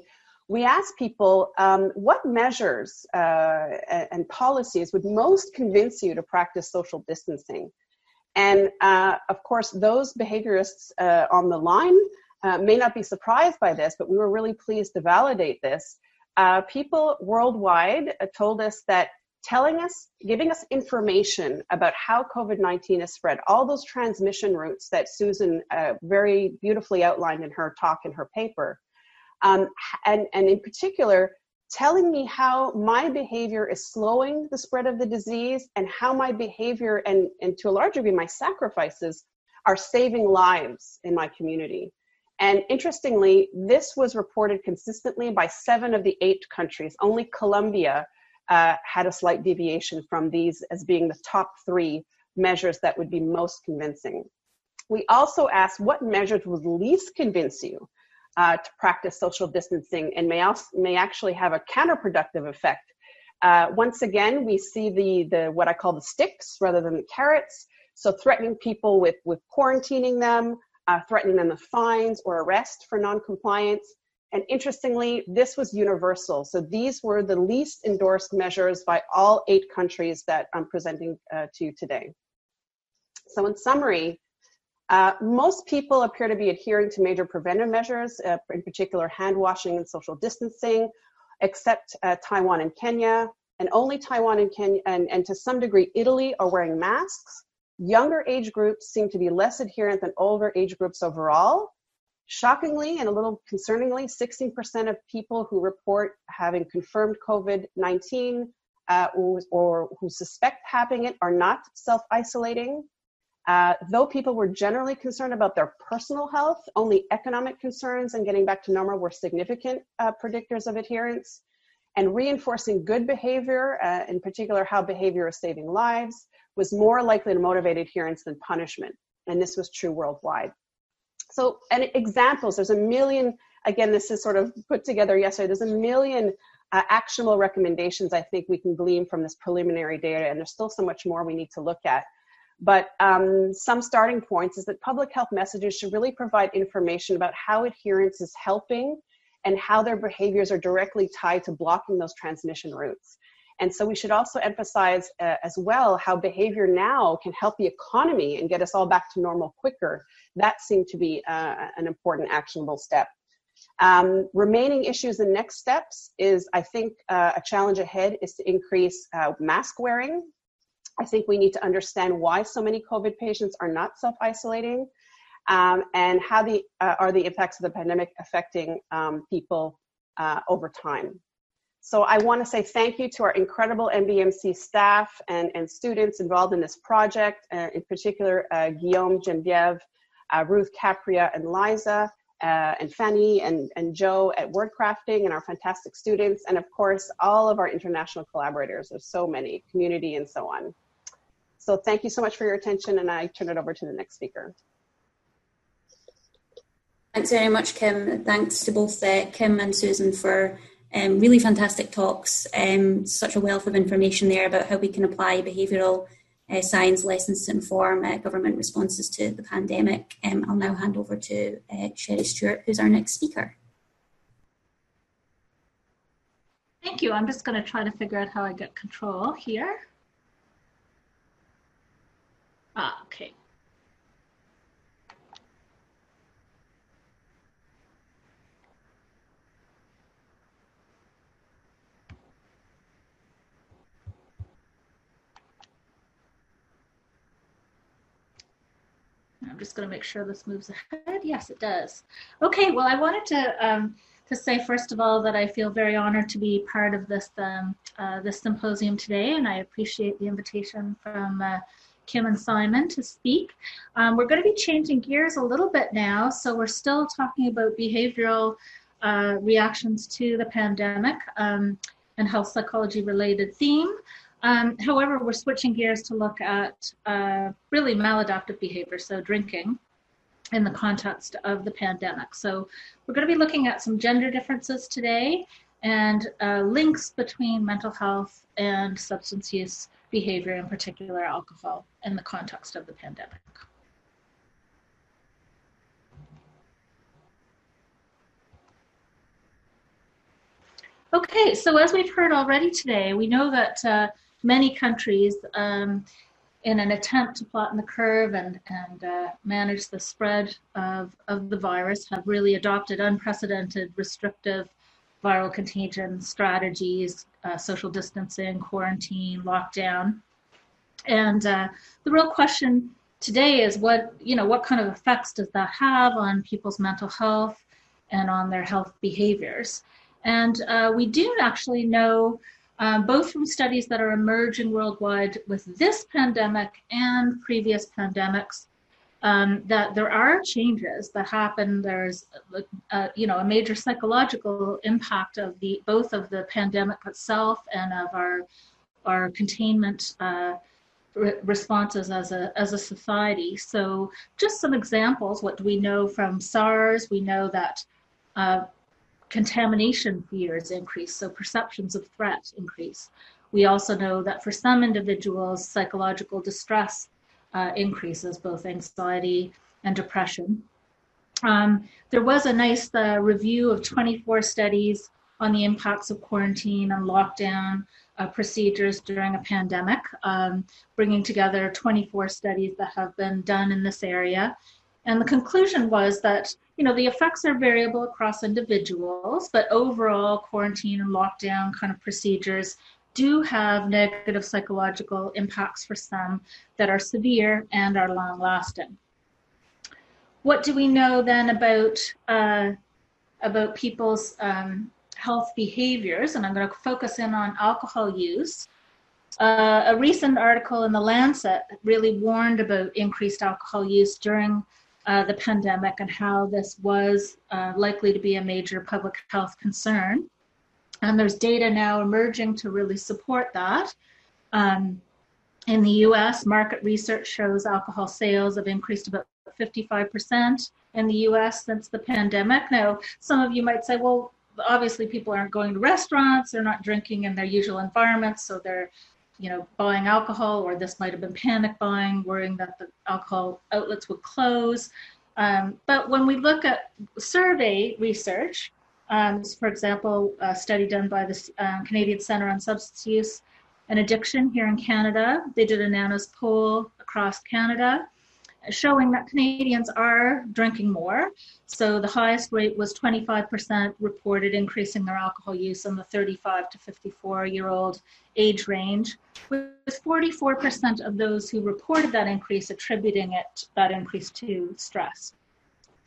we asked people um, what measures uh, and policies would most convince you to practice social distancing. And uh, of course, those behaviorists uh, on the line uh, may not be surprised by this, but we were really pleased to validate this. Uh, people worldwide told us that telling us, giving us information about how COVID nineteen is spread, all those transmission routes that Susan uh, very beautifully outlined in her talk in her paper, Um, and, and in particular, telling me how my behavior is slowing the spread of the disease and how my behavior and, and to a large degree, my sacrifices are saving lives in my community. And interestingly, this was reported consistently by seven of the eight countries. Only Colombia uh, had a slight deviation from these as being the top three measures that would be most convincing. We also asked what measures would least convince you uh, to practice social distancing and may, also, may actually have a counterproductive effect. Uh, once again, we see the, the what I call the sticks rather than the carrots. So threatening people with, with quarantining them, uh, threatening them with fines or arrest for noncompliance. And interestingly, this was universal. So these were the least endorsed measures by all eight countries that I'm presenting uh, to you today. So in summary, uh, most people appear to be adhering to major preventive measures, uh, in particular hand washing and social distancing, except uh, Taiwan and Kenya, and only Taiwan and Kenya, and, and to some degree Italy, are wearing masks. Younger age groups seem to be less adherent than older age groups overall. Shockingly and a little concerningly, sixteen percent of people who report having confirmed COVID nineteen uh, or, or who suspect having it are not self-isolating. Uh, though people were generally concerned about their personal health, only economic concerns and getting back to normal were significant uh, predictors of adherence. And reinforcing good behavior, uh, in particular how behavior is saving lives, was more likely to motivate adherence than punishment. And this was true worldwide. So, and examples, there's a million, again, this is sort of put together yesterday, there's a million uh, actionable recommendations I think we can glean from this preliminary data, and there's still so much more we need to look at. But um, some starting points is that public health messages should really provide information about how adherence is helping and how their behaviors are directly tied to blocking those transmission routes. And so we should also emphasize uh, as well how behavior now can help the economy and get us all back to normal quicker. That seemed to be uh, an important actionable step. Um, remaining issues and next steps is, I think, uh, a challenge ahead is to increase uh, mask wearing. I think we need to understand why so many COVID patients are not self-isolating um, and how the, uh, are the impacts of the pandemic affecting um, people uh, over time. So I want to say thank you to our incredible M B M C staff and, and students involved in this project, uh, in particular uh, Guillaume, Genevieve, uh, Ruth, Capria, and Liza, uh, and Fanny, and, and Joe at WordCrafting, and our fantastic students, and of course, all of our international collaborators. There's so many, community and so on. So thank you so much for your attention, and I turn it over to the next speaker. Thanks very much, Kim. Thanks to both uh, Kim and Susan for Um, really fantastic talks, um, such a wealth of information there about how we can apply behavioural uh, science lessons to inform uh, government responses to the pandemic. Um, I'll now hand over to uh, Sherry Stewart, who's our next speaker. Thank you. I'm just going to try to figure out how I get control here. Ah, okay. I'm just going to make sure this moves ahead. Yes, it does. Okay, well, I wanted to um, to say, first of all, that I feel very honored to be part of this, um, uh, this symposium today, and I appreciate the invitation from uh, Kim and Simon to speak. Um, we're going to be changing gears a little bit now, so we're still talking about behavioral uh, reactions to the pandemic um, and health psychology-related theme. Um, however, we're switching gears to look at uh, really maladaptive behavior, so drinking, in the context of the pandemic. So we're going to be looking at some gender differences today and uh, links between mental health and substance use behavior, in particular alcohol, in the context of the pandemic. Okay, so as we've heard already today, we know that uh, many countries, um, in an attempt to flatten the curve and, and uh, manage the spread of, of the virus, have really adopted unprecedented restrictive viral contagion strategies, uh, social distancing, quarantine, lockdown. And uh, the real question today is what, you know, what kind of effects does that have on people's mental health and on their health behaviors? And uh, we do actually know Um, both from studies that are emerging worldwide with this pandemic and previous pandemics, um, that there are changes that happen. There's, a, a, you know, a major psychological impact of the both of the pandemic itself and of our our containment uh, re responses as a, as a society. So just some examples, what do we know from SARS? We know that uh, contamination fears increase, so perceptions of threat increase. We also know that for some individuals, psychological distress uh, increases, both anxiety and depression. Um, there was a nice uh, review of twenty-four studies on the impacts of quarantine and lockdown uh, procedures during a pandemic, um, bringing together twenty-four studies that have been done in this area. And the conclusion was that, you know, the effects are variable across individuals, but overall quarantine and lockdown kind of procedures do have negative psychological impacts for some that are severe and are long lasting. What do we know then about, uh, about people's um, health behaviors? And I'm going to focus in on alcohol use. Uh, a recent article in The Lancet really warned about increased alcohol use during uh, the pandemic and how this was uh, likely to be a major public health concern. And there's data now emerging to really support that. Um, in the U S, market research shows alcohol sales have increased about fifty-five percent in the U S since the pandemic. Now, some of you might say, well, obviously people aren't going to restaurants, they're not drinking in their usual environments, so they're, you know, buying alcohol, or this might have been panic buying, worrying that the alcohol outlets would close. Um, but when we look at survey research, um, for example, a study done by the uh, Canadian Centre on Substance Use and Addiction here in Canada, they did an anonymous poll across Canada, showing that Canadians are drinking more. So the highest rate was twenty-five percent reported increasing their alcohol use in the thirty-five to fifty-four year old age range, with forty-four percent of those who reported that increase attributing it, that increase to stress.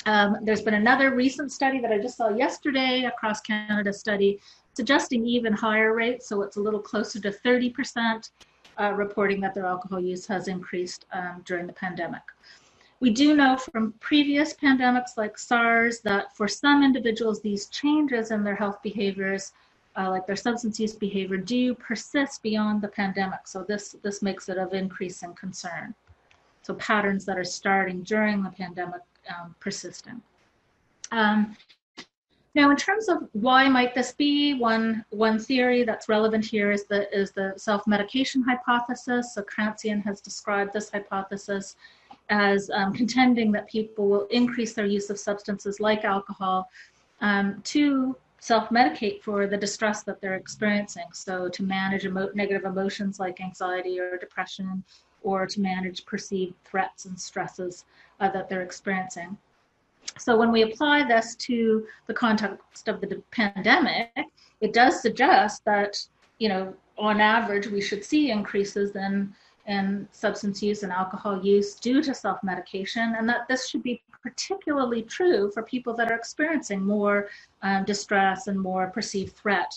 Um, there's been another recent study that I just saw yesterday, a cross Canada study, suggesting even higher rates. So it's a little closer to thirty percent. Uh, reporting that their alcohol use has increased um, during the pandemic. We do know from previous pandemics like SARS that for some individuals, these changes in their health behaviors, uh, like their substance use behavior, do persist beyond the pandemic. So this, this makes it of increasing concern. So patterns that are starting during the pandemic um, persisting. Um, Now, in terms of why might this be, one, one theory that's relevant here is the, is the self-medication hypothesis. So Krantzian has described this hypothesis as um, contending that people will increase their use of substances like alcohol um, to self-medicate for the distress that they're experiencing. So to manage emo- negative emotions like anxiety or depression, or to manage perceived threats and stresses uh, that they're experiencing. So when we apply this to the context of the pandemic, it does suggest that, you know, on average, we should see increases in, in substance use and alcohol use due to self-medication, and that this should be particularly true for people that are experiencing more um, distress and more perceived threat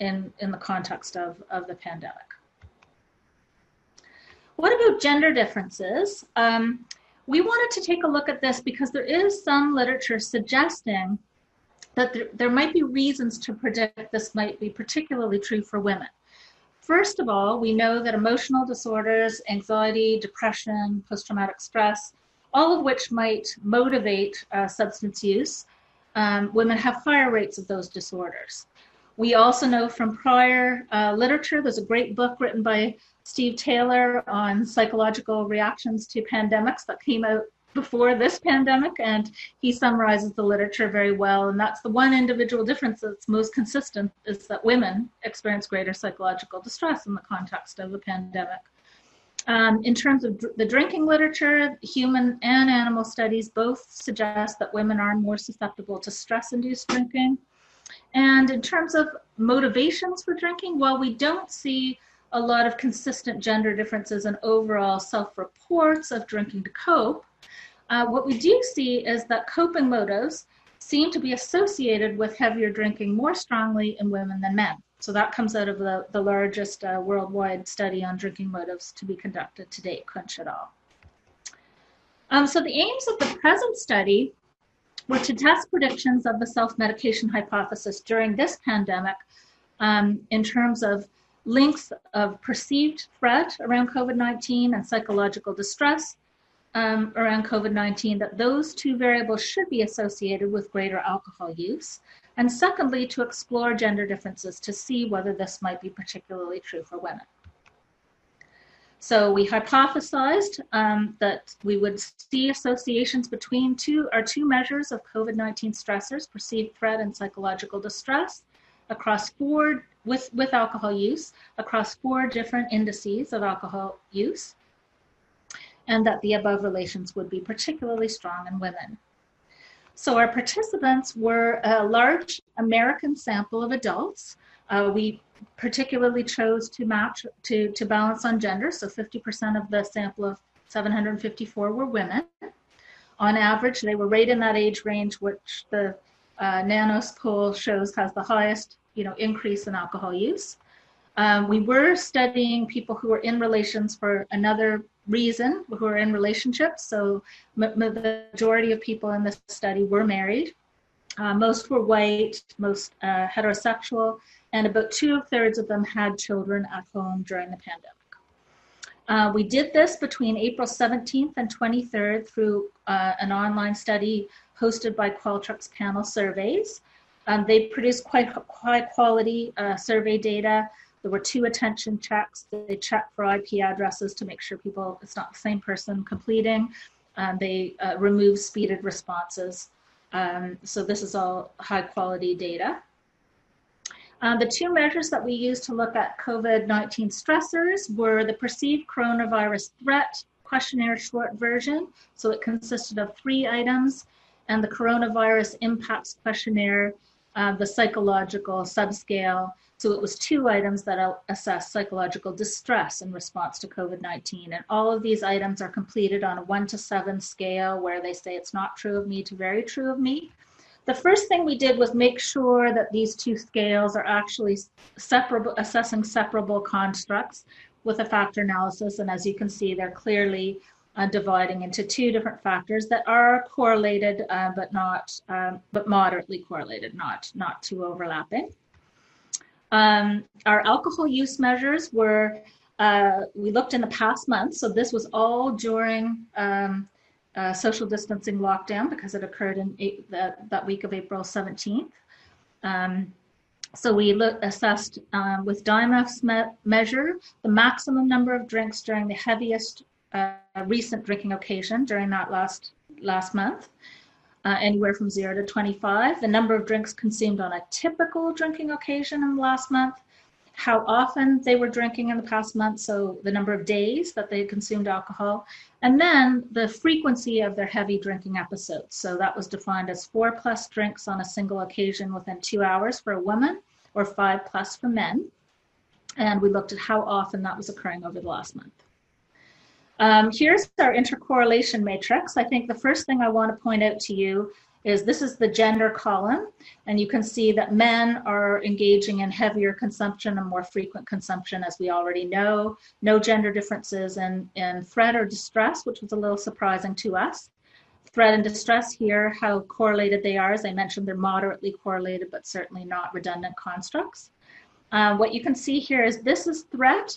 in, in the context of, of the pandemic. What about gender differences? Um, We wanted to take a look at this because there is some literature suggesting that there, there might be reasons to predict this might be particularly true for women. First of all, we know that emotional disorders, anxiety, depression, post-traumatic stress, all of which might motivate uh, substance use, um, women have higher rates of those disorders. We also know from prior uh, literature, there's a great book written by Steve Taylor on psychological reactions to pandemics that came out before this pandemic, and he summarizes the literature very well. And that's the one individual difference that's most consistent, is that women experience greater psychological distress in the context of a pandemic. Um, in terms of dr- the drinking literature, human and animal studies both suggest that women are more susceptible to stress-induced drinking. And in terms of motivations for drinking, while we don't see a lot of consistent gender differences in overall self-reports of drinking to cope, uh, what we do see is that coping motives seem to be associated with heavier drinking more strongly in women than men. So that comes out of the, the largest uh, worldwide study on drinking motives to be conducted to date, Quinch et al. Um, so the aims of the present study were to test predictions of the self-medication hypothesis during this pandemic um, in terms of links of perceived threat around COVID nineteen and psychological distress um, around COVID nineteen, that those two variables should be associated with greater alcohol use. And secondly, to explore gender differences to see whether this might be particularly true for women. So we hypothesized um, that we would see associations between two or two measures of COVID nineteen stressors, perceived threat and psychological distress, across four with, with alcohol use, across four different indices of alcohol use, and that the above relations would be particularly strong in women. So our participants were a large American sample of adults. Uh, we particularly chose to match to, to balance on gender. So fifty percent of the sample of seven hundred fifty-four were women. On average, they were right in that age range, which the uh, NANOS poll shows has the highest, you know, increase in alcohol use. Um, we were studying people who were in relations for another reason, who are in relationships. So m- the majority of people in this study were married. Uh, most were white, most uh, heterosexual, and about two-thirds of them had children at home during the pandemic. Uh, we did this between April seventeenth and twenty-third through uh, an online study hosted by Qualtrics panel surveys. Um, they produced quite high-quality uh, survey data. There were two attention checks. They checked for I P addresses to make sure people, it's not the same person completing. Um, they uh, removed speeded responses. Um, so this is all high quality data. Uh, the two measures that we used to look at COVID nineteen stressors were the perceived coronavirus threat questionnaire short version. So it consisted of three items, and the coronavirus impacts questionnaire, uh, the psychological subscale. So it was two items that assess psychological distress in response to COVID nineteen. And all of these items are completed on a one to seven scale where they say it's not true of me to very true of me. The first thing we did was make sure that these two scales are actually separable, assessing separable constructs with a factor analysis. And as you can see, they're clearly uh, dividing into two different factors that are correlated, uh, but not, um, but moderately correlated, not, not too overlapping. Um, our alcohol use measures were, uh, we looked in the past month, so this was all during um, uh, social distancing lockdown because it occurred in eight, that, that week of April seventeenth. Um, so we look, assessed um, with D I M F's me- measure the maximum number of drinks during the heaviest uh, recent drinking occasion during that last, last month. Uh, anywhere from zero to twenty-five, the number of drinks consumed on a typical drinking occasion in the last month, how often they were drinking in the past month, so the number of days that they consumed alcohol, and then the frequency of their heavy drinking episodes. So that was defined as four plus drinks on a single occasion within two hours for a woman, or five plus for men. And we looked at how often that was occurring over the last month. Um, here's our intercorrelation matrix. I think the first thing I want to point out to you is this is the gender column, and you can see that men are engaging in heavier consumption and more frequent consumption, as we already know. No gender differences in, in threat or distress, which was a little surprising to us. Threat and distress here, how correlated they are. As I mentioned, they're moderately correlated, but certainly not redundant constructs. Uh, what you can see here is this is threat,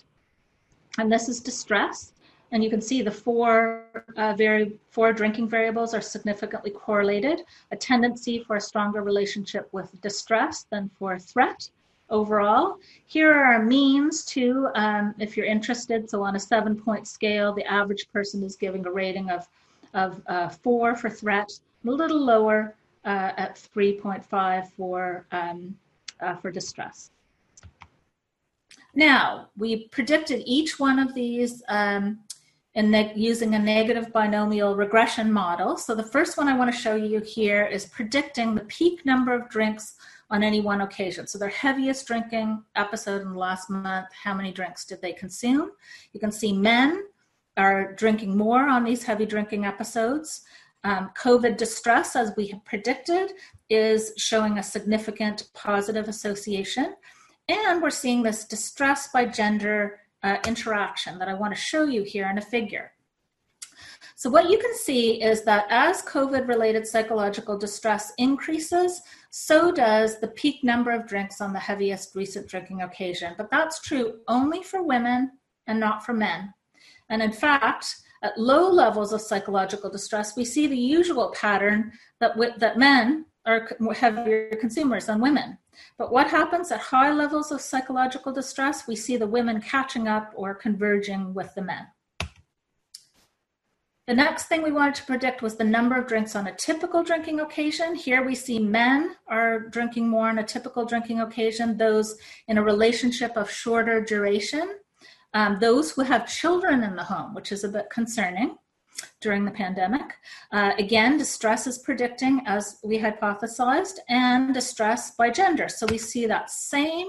and this is distress. And you can see the four uh, very four drinking variables are significantly correlated, a tendency for a stronger relationship with distress than for threat overall. Here are our means too, um, if you're interested. So on a seven point scale, the average person is giving a rating of, of uh, four for threat, a little lower uh, at three point five for, um, uh, for distress. Now, we predicted each one of these um, and then using a negative binomial regression model. So the first one I want to show you here is predicting the peak number of drinks on any one occasion. So their heaviest drinking episode in the last month, how many drinks did they consume? You can see men are drinking more on these heavy drinking episodes. Um, COVID distress, as we have predicted, is showing a significant positive association. And we're seeing this distress by gender Uh, interaction that I want to show you here in a figure. So what you can see is that as COVID-related psychological distress increases, so does the peak number of drinks on the heaviest recent drinking occasion. But that's true only for women and not for men. And in fact, at low levels of psychological distress, we see the usual pattern that, w- that men are heavier consumers than women. But what happens at high levels of psychological distress? We see the women catching up or converging with the men. The next thing we wanted to predict was the number of drinks on a typical drinking occasion. Here we see men are drinking more on a typical drinking occasion, those in a relationship of shorter duration, um, those who have children in the home, which is a bit concerning during the pandemic. Uh, again, distress is predicting as we hypothesized, and distress by gender. So we see that same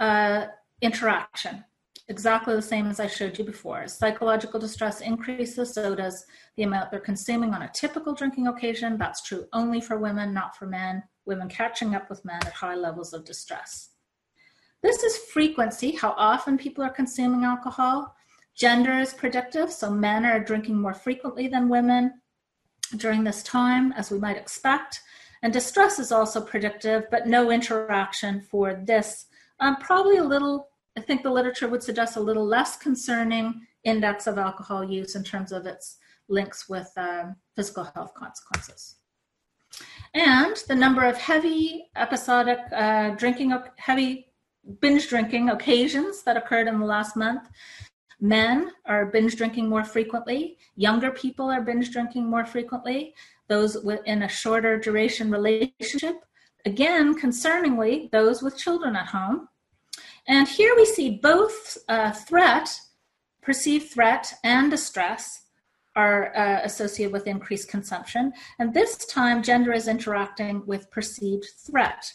uh, interaction. Exactly the same as I showed you before. As psychological distress increases, so does the amount they're consuming on a typical drinking occasion. That's true only for women, not for men. Women catching up with men at high levels of distress. This is frequency, how often people are consuming alcohol. Gender is predictive, so men are drinking more frequently than women during this time, as we might expect. And distress is also predictive, but no interaction for this. Um, probably a little I think the literature would suggest a little less concerning index of alcohol use in terms of its links with um, physical health consequences. And the number of heavy episodic uh, drinking, heavy binge drinking occasions that occurred in the last month. Men are binge drinking more frequently. Younger people are binge drinking more frequently. Those within a shorter duration relationship. Again, concerningly, those with children at home. And here we see both uh, threat, perceived threat, and distress are uh, associated with increased consumption. And this time, gender is interacting with perceived threat.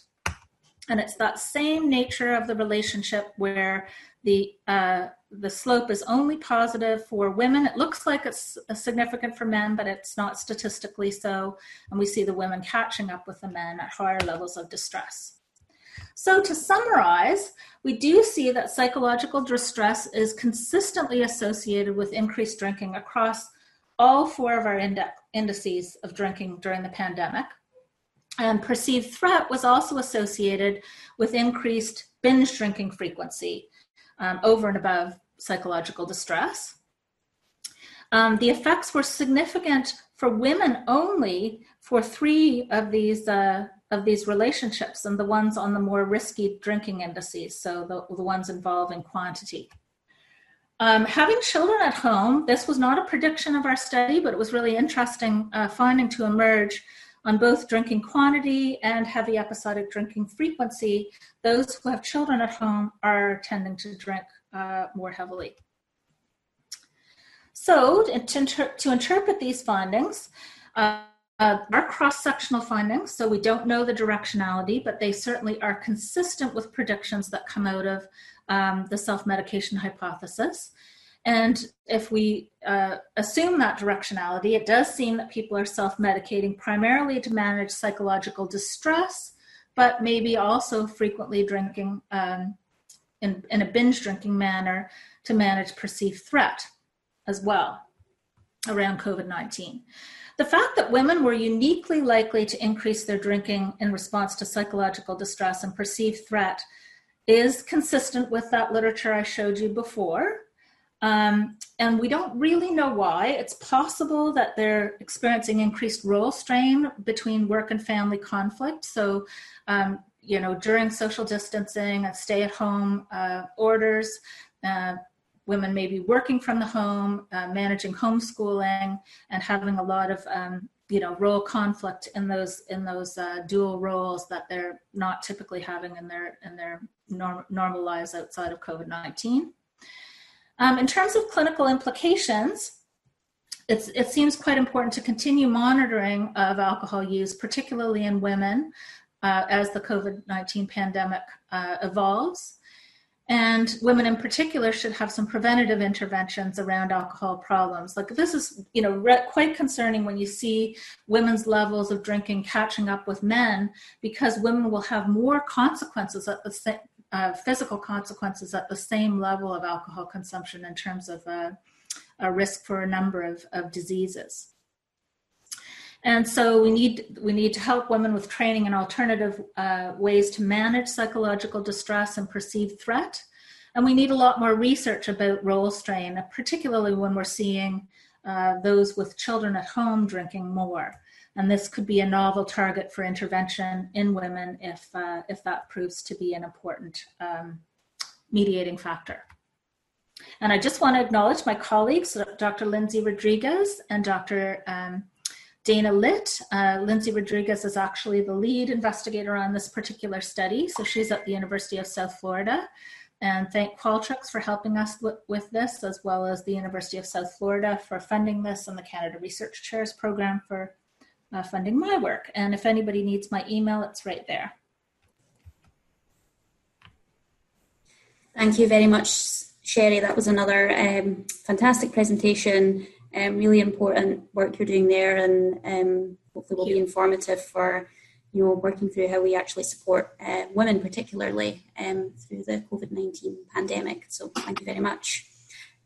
And it's that same nature of the relationship where the uh, the slope is only positive for women. It looks like it's significant for men, but it's not statistically so. And we see the women catching up with the men at higher levels of distress. So to summarize, we do see that psychological distress is consistently associated with increased drinking across all four of our indices of drinking during the pandemic. And perceived threat was also associated with increased binge drinking frequency um, over and above psychological distress. Um, the effects were significant for women only for three of these uh, of these relationships, and the ones on the more risky drinking indices, so the, the ones involving quantity. Um, having children at home, this was not a prediction of our study, but it was really interesting uh, finding to emerge on both drinking quantity and heavy episodic drinking frequency. Those who have children at home are tending to drink uh, more heavily. So to, inter- to interpret these findings, uh, Uh, are cross-sectional findings, so we don't know the directionality, but they certainly are consistent with predictions that come out of um, the self-medication hypothesis. And if we uh, assume that directionality, it does seem that people are self-medicating primarily to manage psychological distress, but maybe also frequently drinking um, in, in a binge drinking manner to manage perceived threat as well around COVID nineteen. The fact that women were uniquely likely to increase their drinking in response to psychological distress and perceived threat is consistent with that literature I showed you before. Um, and we don't really know why. It's possible that they're experiencing increased role strain between work and family conflict. So, um, you know, during social distancing and stay-at-home uh, orders, uh, women may be working from the home, uh, managing homeschooling, and having a lot of um, you know role conflict in those in those uh, dual roles that they're not typically having in their in their norm, normal lives outside of COVID nineteen. Um, in terms of clinical implications, it's, it seems quite important to continue monitoring of alcohol use, particularly in women, uh, as the COVID nineteen pandemic uh, evolves. And women in particular should have some preventative interventions around alcohol problems. Like this is, you know, re- quite concerning when you see women's levels of drinking catching up with men, because women will have more consequences, at the sa- uh, physical consequences at the same level of alcohol consumption in terms of uh, a risk for a number of, of diseases. And so we need we need to help women with training and alternative uh, ways to manage psychological distress and perceived threat. And we need a lot more research about role strain, particularly when we're seeing uh, those with children at home drinking more. And this could be a novel target for intervention in women if, uh, if that proves to be an important um, mediating factor. And I just want to acknowledge my colleagues, Doctor Lindsay Rodriguez and Doctor Um, Dana Litt. Uh, Lindsay Rodriguez is actually the lead investigator on this particular study. So she's at the University of South Florida. And thank Qualtrics for helping us w- with this, as well as the University of South Florida for funding this, and the Canada Research Chairs Program for uh, funding my work. And if anybody needs my email, it's right there. Thank you very much, Sherry. That was another um, fantastic presentation. Um, really important work you're doing there, and um, hopefully will be informative for, you know, working through how we actually support uh, women, particularly um, through the COVID nineteen pandemic. So thank you very much.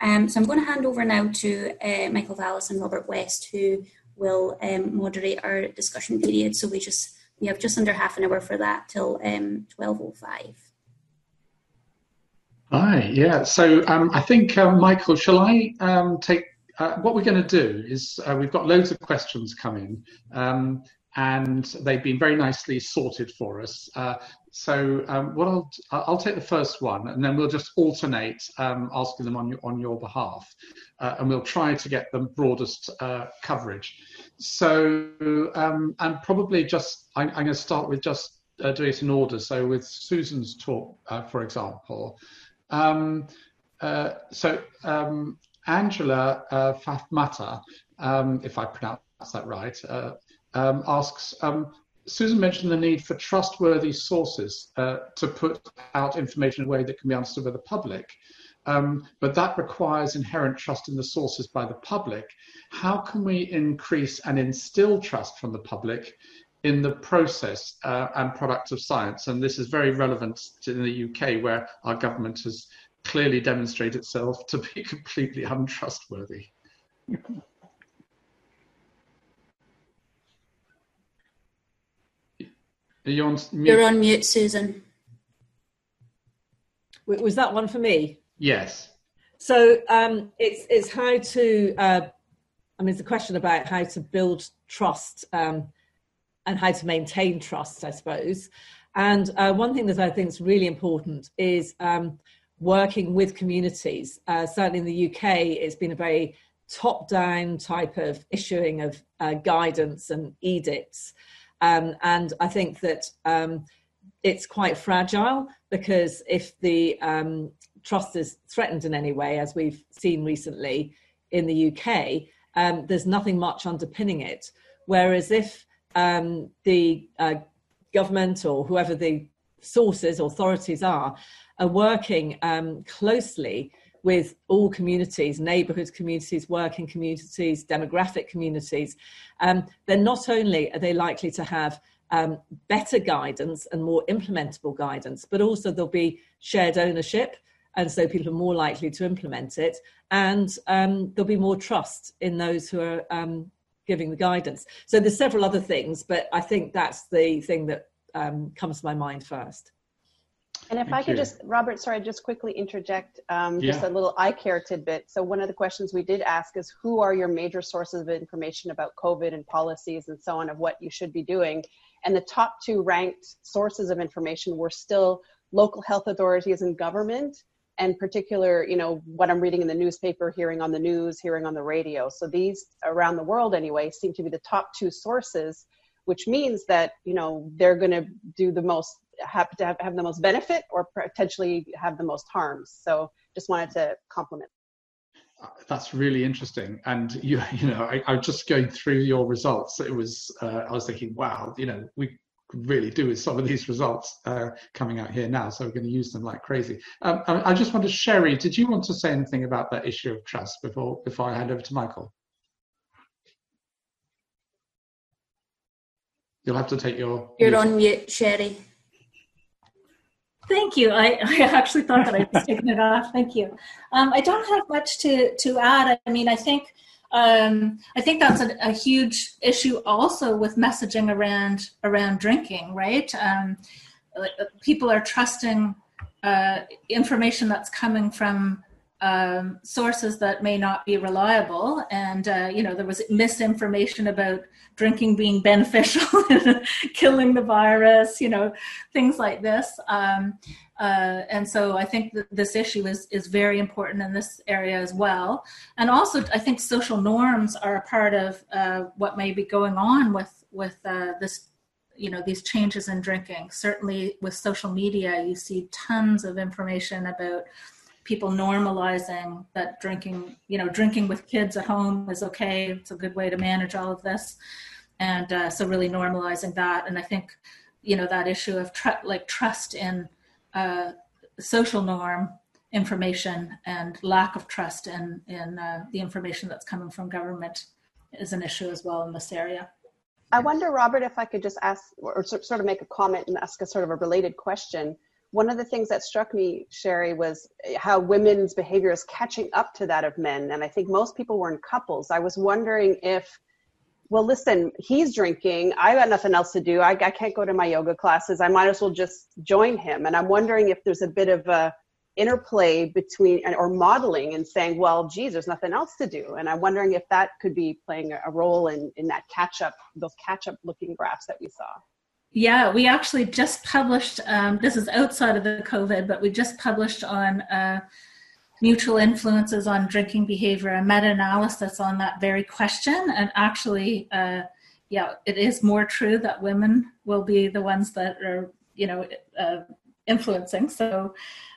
Um, so I'm going to hand over now to uh, Michael Vallis and Robert West, who will um, moderate our discussion period. So we just we have just under half an hour for that till um, twelve oh five. Hi, yeah. So um, I think uh, Michael, shall I um, take? Uh, what we're going to do is uh, we've got loads of questions coming, um, and they've been very nicely sorted for us. Uh, so um, what I'll I'll take the first one, and then we'll just alternate um, asking them on your on your behalf, uh, and we'll try to get the broadest uh, coverage. So um, and probably just I'm, I'm going to start with just uh, doing it in order. So with Susan's talk, uh, for example, um, uh, so. Um, Angela uh, Fatmata, um, if I pronounce that right, uh, um, asks, um, Susan mentioned the need for trustworthy sources uh, to put out information in a way that can be understood by the public, um, but that requires inherent trust in the sources by the public. How can we increase and instill trust from the public in the process uh, and products of science? And this is very relevant in the U K, where our government has clearly demonstrate itself to be completely untrustworthy. Are you on mute? You're on mute, Susan. Was that one for me? Yes. So um, it's it's how to, uh, I mean, it's a question about how to build trust um, and how to maintain trust, I suppose. And uh, one thing that I think is really important is um, working with communities. Uh, certainly in the U K, it's been a very top-down type of issuing of uh, guidance and edicts. Um, and I think that um, it's quite fragile, because if the um, trust is threatened in any way, as we've seen recently in the U K, um, there's nothing much underpinning it. Whereas if um, the uh, government or whoever the sources, authorities are, are working um, closely with all communities, neighbourhood communities, working communities, demographic communities, um, then not only are they likely to have um, better guidance and more implementable guidance, but also there'll be shared ownership, and so people are more likely to implement it, and um, there'll be more trust in those who are um, giving the guidance. So there's several other things, but I think that's the thing that Um, comes to my mind first. And if Thank I could you. just, Robert, sorry, just quickly interject um, yeah. just a little iCare tidbit. So one of the questions we did ask is, who are your major sources of information about COVID and policies and so on, of what you should be doing? And the top two ranked sources of information were still local health authorities and government, and particular, you know, what I'm reading in the newspaper, hearing on the news, hearing on the radio. So these around the world anyway seem to be the top two sources, which means that, you know, they're going to do the most, have to have, have the most benefit, or potentially have the most harms. So just wanted to compliment. That's really interesting. And, you you know, I, I was just going through your results. It was, uh, I was thinking, wow, you know, we could really do with some of these results uh, coming out here now. So we're going to use them like crazy. Um, I, I just wondered, Sherry, did you want to say anything about that issue of trust before, before I hand over to Michael? You'll have to take your... You're mute. on mute, Sherry. Thank you. I, I actually thought that I was taking it off. Thank you. Um, I don't have much to, to add. I mean, I think um, I think that's a, a huge issue also with messaging around around drinking, right? Um, people are trusting uh, information that's coming from um, sources that may not be reliable. And, uh, you know, there was misinformation about drinking being beneficial and killing the virus, you know, things like this. Um, uh, and so I think that this issue is, is very important in this area as well. And also, I think social norms are a part of uh, what may be going on with, with uh, this, you know, these changes in drinking. Certainly with social media, you see tons of information about people normalizing that drinking, you know, drinking with kids at home is okay. It's a good way to manage all of this. And uh, so really normalizing that. And I think, you know, that issue of tr- like trust in uh, social norm information and lack of trust in, in uh, the information that's coming from government is an issue as well in this area. I wonder, Robert, if I could just ask or sort of make a comment and ask a sort of a related question. One of the things that struck me, Sherry, was how women's behavior is catching up to that of men. And I think most people were in couples. I was wondering if, well, listen, he's drinking. I got nothing else to do. I, I can't go to my yoga classes. I might as well just join him. And I'm wondering if there's a bit of a interplay between or modeling and saying, well, geez, there's nothing else to do. And I'm wondering if that could be playing a role in, in that catch up, those catch up looking graphs that we saw. Yeah, we actually just published, um, this is outside of the COVID, but we just published on uh, mutual influences on drinking behavior, a meta-analysis on that very question. And actually, uh, yeah, it is more true that women will be the ones that are, you know, uh, influencing. So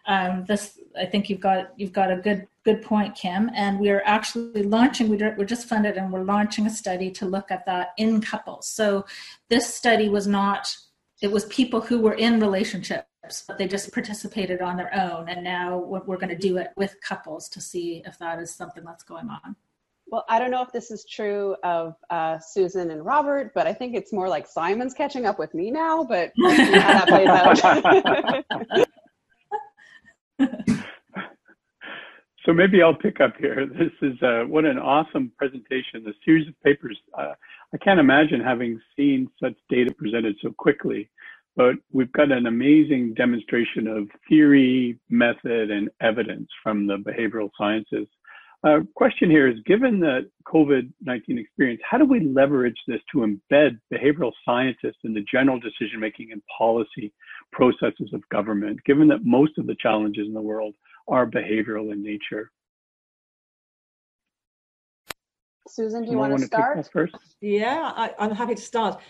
um, this, I think you've got, you've got a good, good point, Kim. And we are actually launching, we we're just funded and we're launching a study to look at that in couples. So this study was not, it was people who were in relationships, but they just participated on their own. And now we're going to do it with couples to see if that is something that's going on. Well, I don't know if this is true of uh, Susan and Robert, but I think it's more like Simon's catching up with me now, but we'll see how that plays out. So maybe I'll pick up here. This is uh, what an awesome presentation, the series of papers. Uh, I can't imagine having seen such data presented so quickly, but we've got an amazing demonstration of theory, method, and evidence from the behavioral sciences. Uh, question here is, given the COVID nineteen experience, how do we leverage this to embed behavioral scientists in the general decision-making and policy processes of government, given that most of the challenges in the world are behavioral in nature? Susan, do you want to start? Take that first? Yeah, I, I'm happy to start.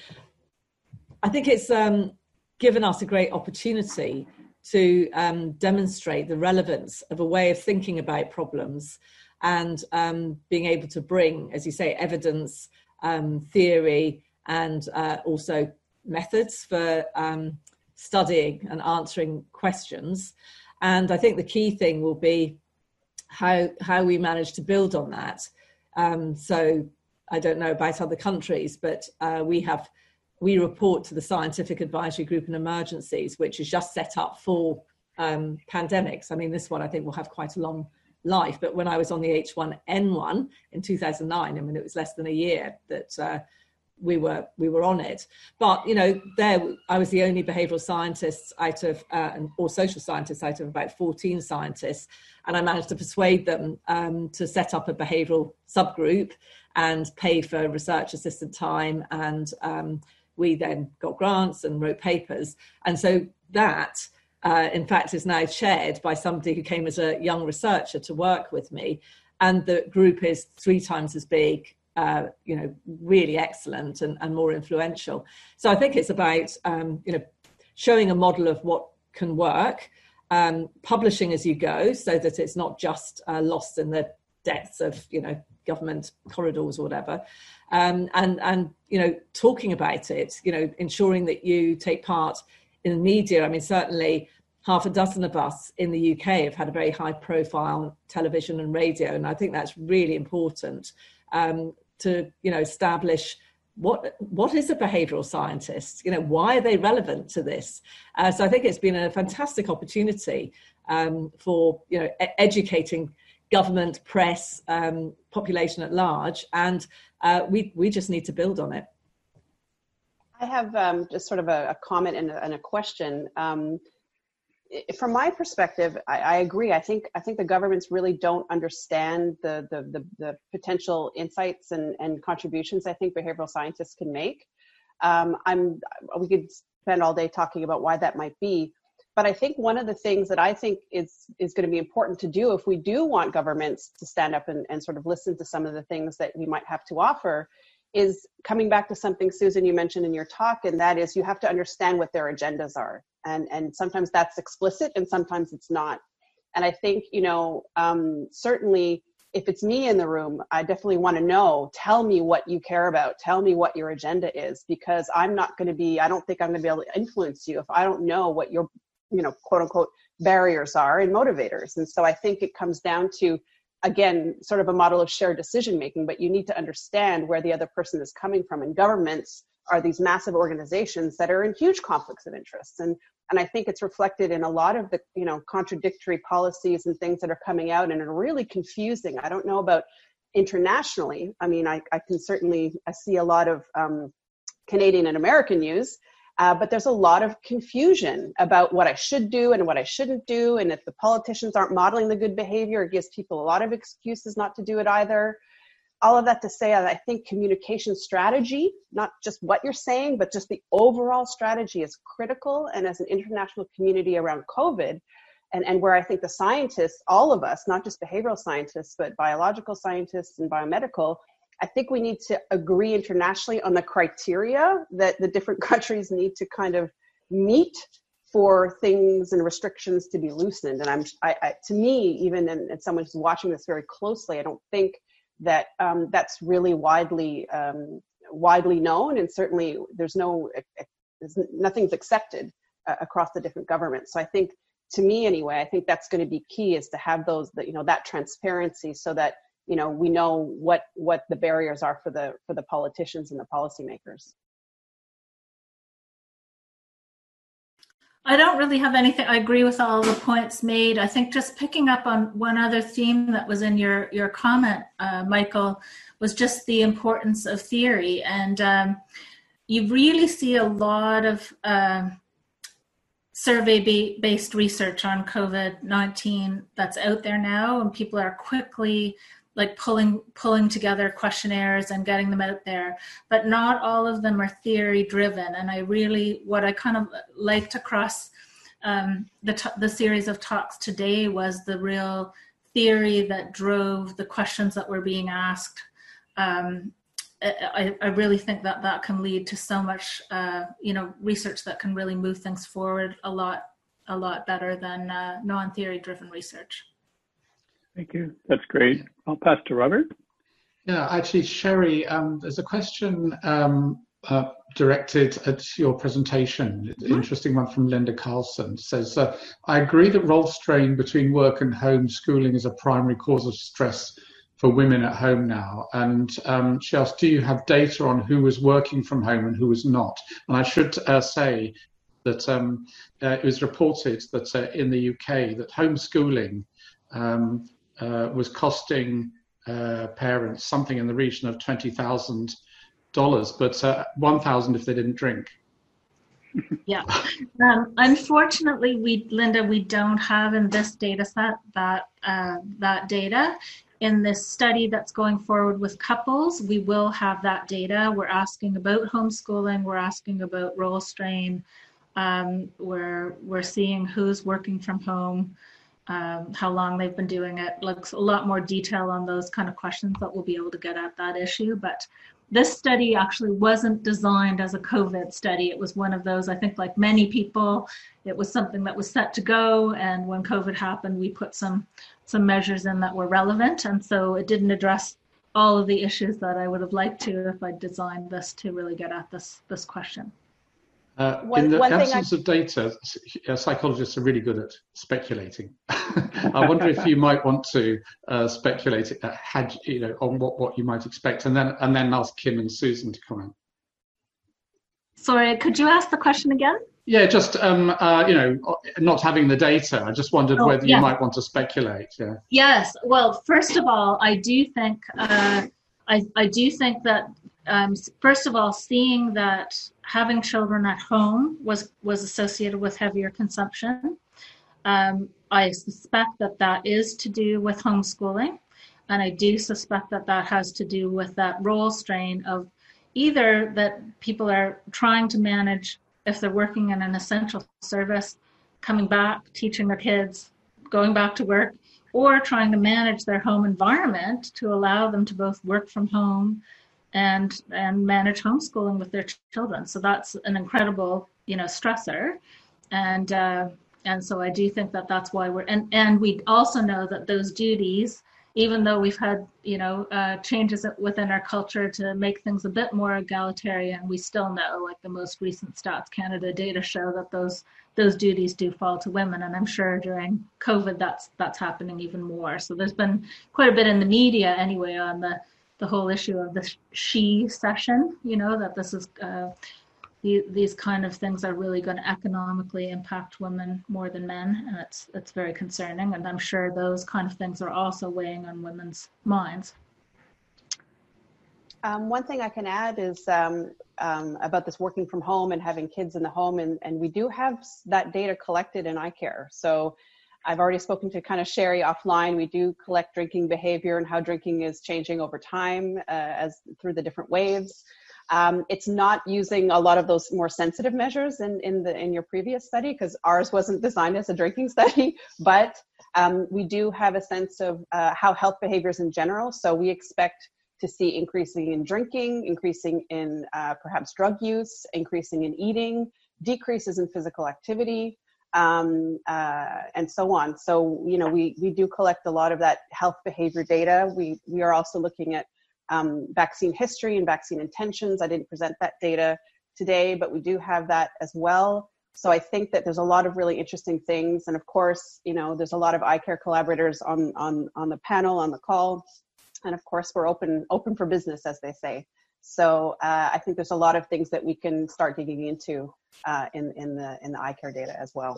I think it's um, given us a great opportunity to um, demonstrate the relevance of a way of thinking about problems and um, being able to bring, as you say, evidence, um, theory, and uh, also methods for um, studying and answering questions. And I think the key thing will be how how we manage to build on that. Um, so I don't know about other countries, but uh, we have we report to the Scientific Advisory Group in Emergencies, which is just set up for um, pandemics. I mean, this one I think will have quite a long life. But when I was on the H one N one in two thousand nine, I mean, it was less than a year that uh, we were we were on it. But, you know, there I was the only behavioural scientist out of, uh, or social scientist out of about fourteen scientists. And I managed to persuade them um, to set up a behavioural subgroup and pay for research assistant time. And um, we then got grants and wrote papers. And so that, uh, in fact, is now chaired by somebody who came as a young researcher to work with me. And the group is three times as big, uh, you know, really excellent and, and more influential. So I think it's about, um, you know, showing a model of what can work, um, publishing as you go so that it's not just uh, lost in the depths of, you know, government corridors or whatever, um, and, and, you know, talking about it, you know, ensuring that you take part in the media. I mean, certainly half a dozen of us in the U K have had a very high profile television and radio, and I think that's really important um, to, you know, establish what what is a behavioural scientist? You know, why are they relevant to this? Uh, so I think it's been a fantastic opportunity um, for, you know, e- educating government, press, um, population at large, and uh, we we just need to build on it. I have um, just sort of a, a comment and a, and a question. Um, From my perspective, I, I agree. I think I think the governments really don't understand the the, the, the potential insights and, and contributions I think behavioral scientists can make. Um, I'm we could spend all day talking about why that might be, but I think one of the things that I think is is going to be important to do if we do want governments to stand up and, and sort of listen to some of the things that we might have to offer is coming back to something, Susan, you mentioned in your talk, and that is you have to understand what their agendas are. And, and sometimes that's explicit and sometimes it's not. And I think, you know, um, certainly if it's me in the room, I definitely want to know, tell me what you care about. Tell me what your agenda is, because I'm not going to be, I don't think I'm going to be able to influence you if I don't know what your, you know, quote unquote barriers are and motivators. And so I think it comes down to, again, sort of a model of shared decision making, but you need to understand where the other person is coming from. And governments are these massive organizations that are in huge conflicts of interests. And and I think it's reflected in a lot of the, you know, contradictory policies and things that are coming out and are really confusing. I don't know about internationally. I mean, I, I can certainly, I see a lot of um, Canadian and American news, uh, but there's a lot of confusion about what I should do and what I shouldn't do. And if the politicians aren't modeling the good behavior, it gives people a lot of excuses not to do it either. All of that to say, I think communication strategy, not just what you're saying, but just the overall strategy is critical. And as an international community around COVID, and, and where I think the scientists, all of us, not just behavioral scientists, but biological scientists and biomedical, I think we need to agree internationally on the criteria that the different countries need to kind of meet for things and restrictions to be loosened. And I'm, I, I, to me, even in, in someone who's watching this very closely, I don't think that um, that's really widely um, widely known, and certainly there's no there's nothing's accepted uh, across the different governments. So I think, to me anyway, I think that's going to be key, is to have those that, you know, that transparency, so that, you know, we know what what the barriers are for the for the politicians and the policymakers. I don't really have anything. I agree with all the points made. I think just picking up on one other theme that was in your, your comment, uh, Michael, was just the importance of theory. And um, you really see a lot of uh, survey-based research on COVID nineteen that's out there now, and people are quickly like pulling pulling together questionnaires and getting them out there, but not all of them are theory driven. And I really, what I kind of liked across um, the, t- the series of talks today was the real theory that drove the questions that were being asked. Um, I, I really think that that can lead to so much, uh, you know, research that can really move things forward a lot, a lot better than uh, non-theory driven research. Thank you. That's great. I'll pass to Robert. Yeah, actually, Sherry, um, there's a question um, uh, directed at your presentation. Mm-hmm. Interesting one from Linda Carlson. Says, uh, I agree that role strain between work and home schooling is a primary cause of stress for women at home now. And um, she asked, do you have data on who was working from home and who was not? And I should uh, say that um, uh, it was reported that uh, in the U K that homeschooling um, Uh, was costing uh, parents something in the region of twenty thousand dollars, but uh, one thousand dollars if they didn't drink. Yeah. Um, unfortunately, we, Linda, we don't have in this data set that, uh, that data. In this study that's going forward with couples, we will have that data. We're asking about homeschooling. We're asking about role strain. Um, we're, we're seeing who's working from home. Um, how long they've been doing it, looks a lot more detail on those kind of questions that we'll be able to get at that issue. But this study actually wasn't designed as a COVID study. It was one of those, I think, like many people, it was something that was set to go. And when COVID happened, we put some some measures in that were relevant. And so it didn't address all of the issues that I would have liked to if I designed this to really get at this this question. Uh, one, in the absence I... of data, psychologists are really good at speculating. I wonder if you might want to uh, speculate uh, had, you know, on what, what you might expect, and then and then ask Kim and Susan to comment. Sorry, could you ask the question again? Yeah, just, um, uh, you know, not having the data. I just wondered oh, whether yeah. you might want to speculate. Yeah. Yes. Well, first of all, I do think, uh, I, I do think that, um, first of all, seeing that having children at home was, was associated with heavier consumption. Um, I suspect that that is to do with homeschooling. And I do suspect that that has to do with that role strain of either that people are trying to manage if they're working in an essential service, coming back, teaching their kids, going back to work, or trying to manage their home environment to allow them to both work from home and and manage homeschooling with their ch- children. So that's an incredible, you know, stressor. And uh, and so I do think that that's why we're, and, and we also know that those duties, even though we've had, you know, uh, changes within our culture to make things a bit more egalitarian, we still know, like the most recent Stats Canada data show, that those those duties do fall to women. And I'm sure during COVID, that's that's happening even more. So there's been quite a bit in the media anyway on the, the whole issue of the she session, you know, that this is, uh, the, these kind of things are really going to economically impact women more than men, and it's it's very concerning, and I'm sure those kind of things are also weighing on women's minds. Um, one thing I can add is um, um, about this working from home and having kids in the home, and, and we do have that data collected in iCare. So I've already spoken to kind of Sherry offline. We do collect drinking behavior and how drinking is changing over time uh, as through the different waves. Um, it's not using a lot of those more sensitive measures in, in, the, in your previous study, because ours wasn't designed as a drinking study, but um, we do have a sense of uh, how health behaviors in general. So we expect to see increasing in drinking, increasing in uh, perhaps drug use, increasing in eating, decreases in physical activity, um, uh, and so on. So, you know, we, we do collect a lot of that health behavior data. We, we are also looking at Um, vaccine history and vaccine intentions. I didn't present that data today, but we do have that as well. So I think that there's a lot of really interesting things. And of course, you know, there's a lot of iCare collaborators on, on, on the panel, on the call. And of course, we're open, open for business, as they say. So uh, I think there's a lot of things that we can start digging into uh, in, in the, in the iCare data as well.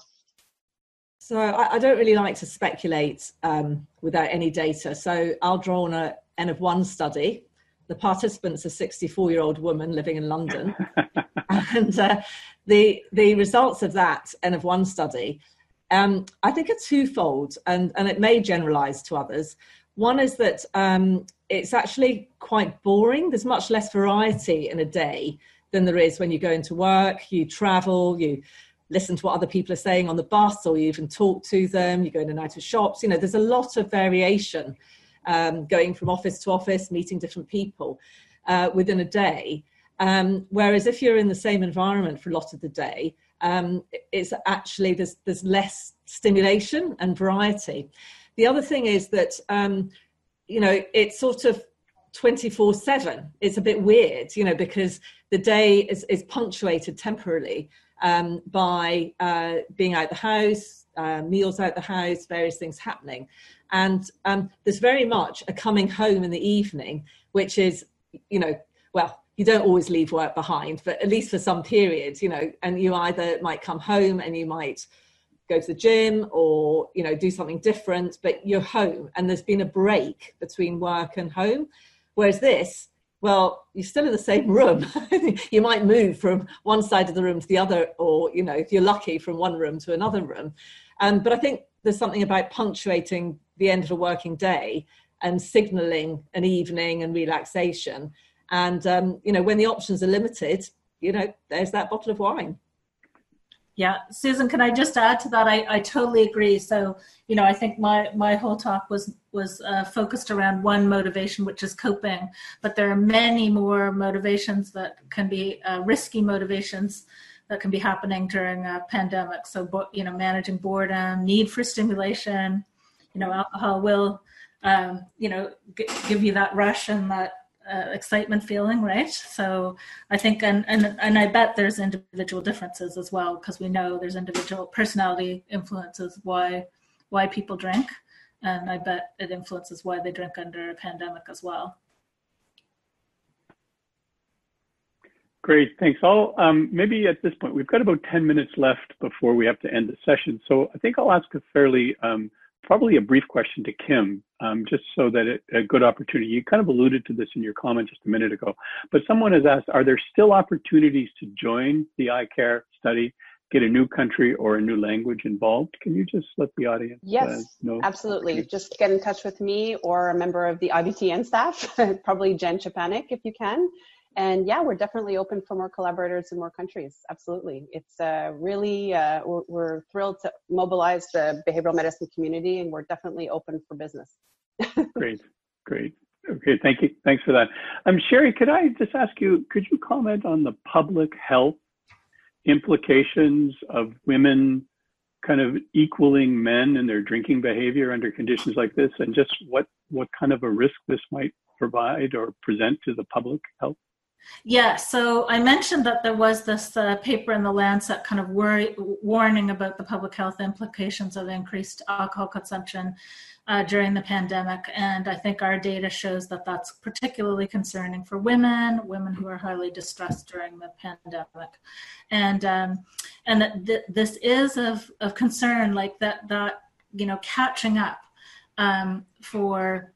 So I, I don't really like to speculate um, without any data. So I'll draw on a N of one study. The participant's a sixty-four-year-old woman living in London. and uh, the the results of that N of one study, um, I think are twofold, and, and it may generalise to others. One is that um, it's actually quite boring. There's much less variety in a day than there is when you go into work, you travel, you listen to what other people are saying on the bus, or you even talk to them, you go in and out of shops. You know, there's a lot of variation um, going from office to office, meeting different people uh, within a day. Um, whereas if you're in the same environment for a lot of the day, um, it's actually, there's, there's less stimulation and variety. The other thing is that, um, you know, it's sort of twenty-four seven. It's a bit weird, you know, because the day is, is punctuated temporarily Um, by uh, being out the house, uh, meals out the house, various things happening. And um, there's very much a coming home in the evening, which is, you know, well, you don't always leave work behind, but at least for some periods, you know, and you either might come home and you might go to the gym or, you know, do something different, but you're home and there's been a break between work and home. Whereas this, well, you're still in the same room. You might move from one side of the room to the other, or, you know, if you're lucky, from one room to another room. Um, but I think there's something about punctuating the end of a working day and signalling an evening and relaxation. And, um, you know, when the options are limited, you know, there's that bottle of wine. Yeah. Susan, can I just add to that? I, I totally agree. So, you know, I think my, my whole talk was, was uh, focused around one motivation, which is coping. But there are many more motivations that can be uh, risky motivations that can be happening during a pandemic. So, you know, managing boredom, need for stimulation, you know, alcohol will, um, you know, g- give you that rush and that Uh, excitement feeling, right? So I think, and, and and I bet there's individual differences as well, because we know there's individual personality influences why why people drink, and I bet it influences why they drink under a pandemic as well. Great, thanks. I'll um, maybe at this point, we've got about ten minutes left before we have to end the session. So I think I'll ask a fairly, um, probably a brief question to Kim, um, just so that it, a good opportunity. You kind of alluded to this in your comment just a minute ago, but someone has asked, are there still opportunities to join the iCare study, get a new country or a new language involved? Can you just let the audience yes, uh, know? Yes, absolutely. Just get in touch with me or a member of the I B T N staff, probably Jen Chapanik if you can. And yeah, we're definitely open for more collaborators in more countries. Absolutely. It's uh, really, uh, we're, we're thrilled to mobilize the behavioral medicine community, and we're definitely open for business. Great, great. Okay, thank you. Thanks for that. Um, Sherry, could I just ask you, could you comment on the public health implications of women kind of equaling men in their drinking behavior under conditions like this, and just what, what kind of a risk this might provide or present to the public health? Yeah, so I mentioned that there was this uh, paper in the Lancet kind of worry, warning about the public health implications of increased alcohol consumption uh, during the pandemic. And I think our data shows that that's particularly concerning for women, women who are highly distressed during the pandemic. And um, and that th- this is of, of concern, like that, that, you know, catching up um, for,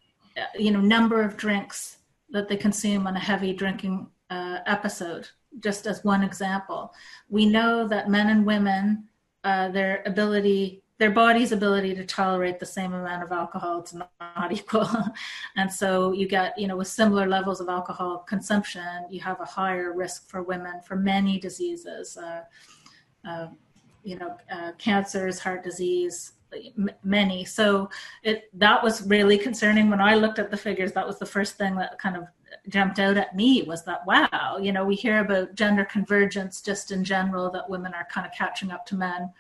you know, number of drinks that they consume on a heavy drinking uh, episode, just as one example. We know that men and women, uh, their ability, their body's ability to tolerate the same amount of alcohol, it's not equal. And so you get, you know, with similar levels of alcohol consumption, you have a higher risk for women for many diseases, uh, uh, you know, uh, cancers, heart disease, many. So it, that was really concerning. When I looked at the figures, that was the first thing that kind of jumped out at me, was that, wow, you know, we hear about gender convergence just in general, that women are kind of catching up to men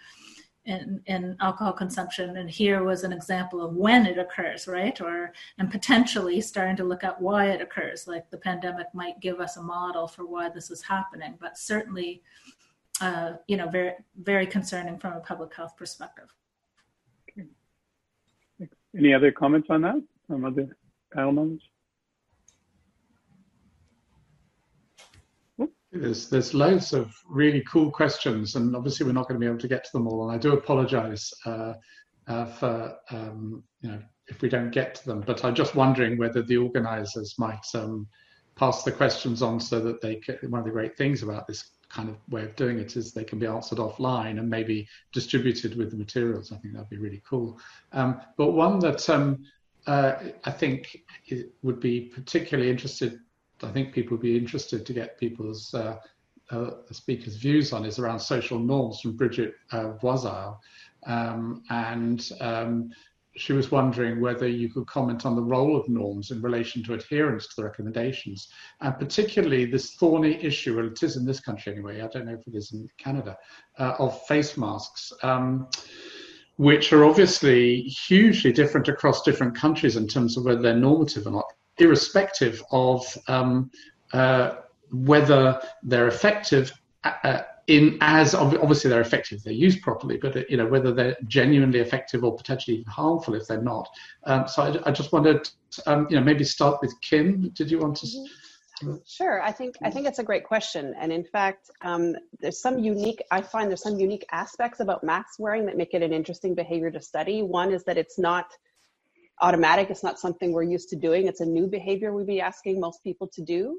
in, in alcohol consumption. And here was an example of when it occurs, right? Or, and potentially starting to look at why it occurs, like the pandemic might give us a model for why this is happening, but certainly, uh, you know, very, very concerning from a public health perspective. Any other comments on that from other panel members? There's, there's loads of really cool questions, and obviously we're not going to be able to get to them all. And I do apologise uh, uh, for um, you know, if we don't get to them. But I'm just wondering whether the organisers might um, pass the questions on so that they can, one of the great things about this kind of way of doing it is they can be answered offline and maybe distributed with the materials. I think that'd be really cool. Um, but one that um, uh, I think it would be particularly interested, I think people would be interested to get people's uh, uh, speakers' views on, is around social norms from Bridget uh, Voisard. Um, and um, she was wondering whether you could comment on the role of norms in relation to adherence to the recommendations, and particularly this thorny issue, well, it is in this country anyway, I don't know if it is in Canada, uh, of face masks, um, which are obviously hugely different across different countries in terms of whether they're normative or not, irrespective of um, uh, whether they're effective uh, in as obviously they're effective, they're used properly, but you know, whether they're genuinely effective or potentially even harmful if they're not. Um, so I, I just wondered, um, you know, maybe start with Kim. Did you want to? Sure. I think I think it's a great question, and in fact, um, there's some unique. I find there's some unique aspects about mask wearing that make it an interesting behavior to study. One is that it's not automatic. It's not something we're used to doing. It's a new behavior we'd be asking most people to do.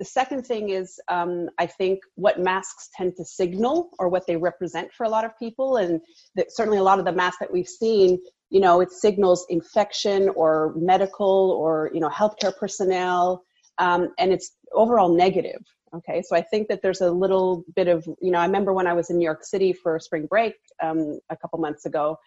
The second thing is, um, I think, what masks tend to signal or what they represent for a lot of people. And that certainly a lot of the masks that we've seen, you know, it signals infection or medical or, you know, healthcare personnel, um, and it's overall negative. Okay, so I think that there's a little bit of, you know, I remember when I was in New York City for spring break um, a couple months ago,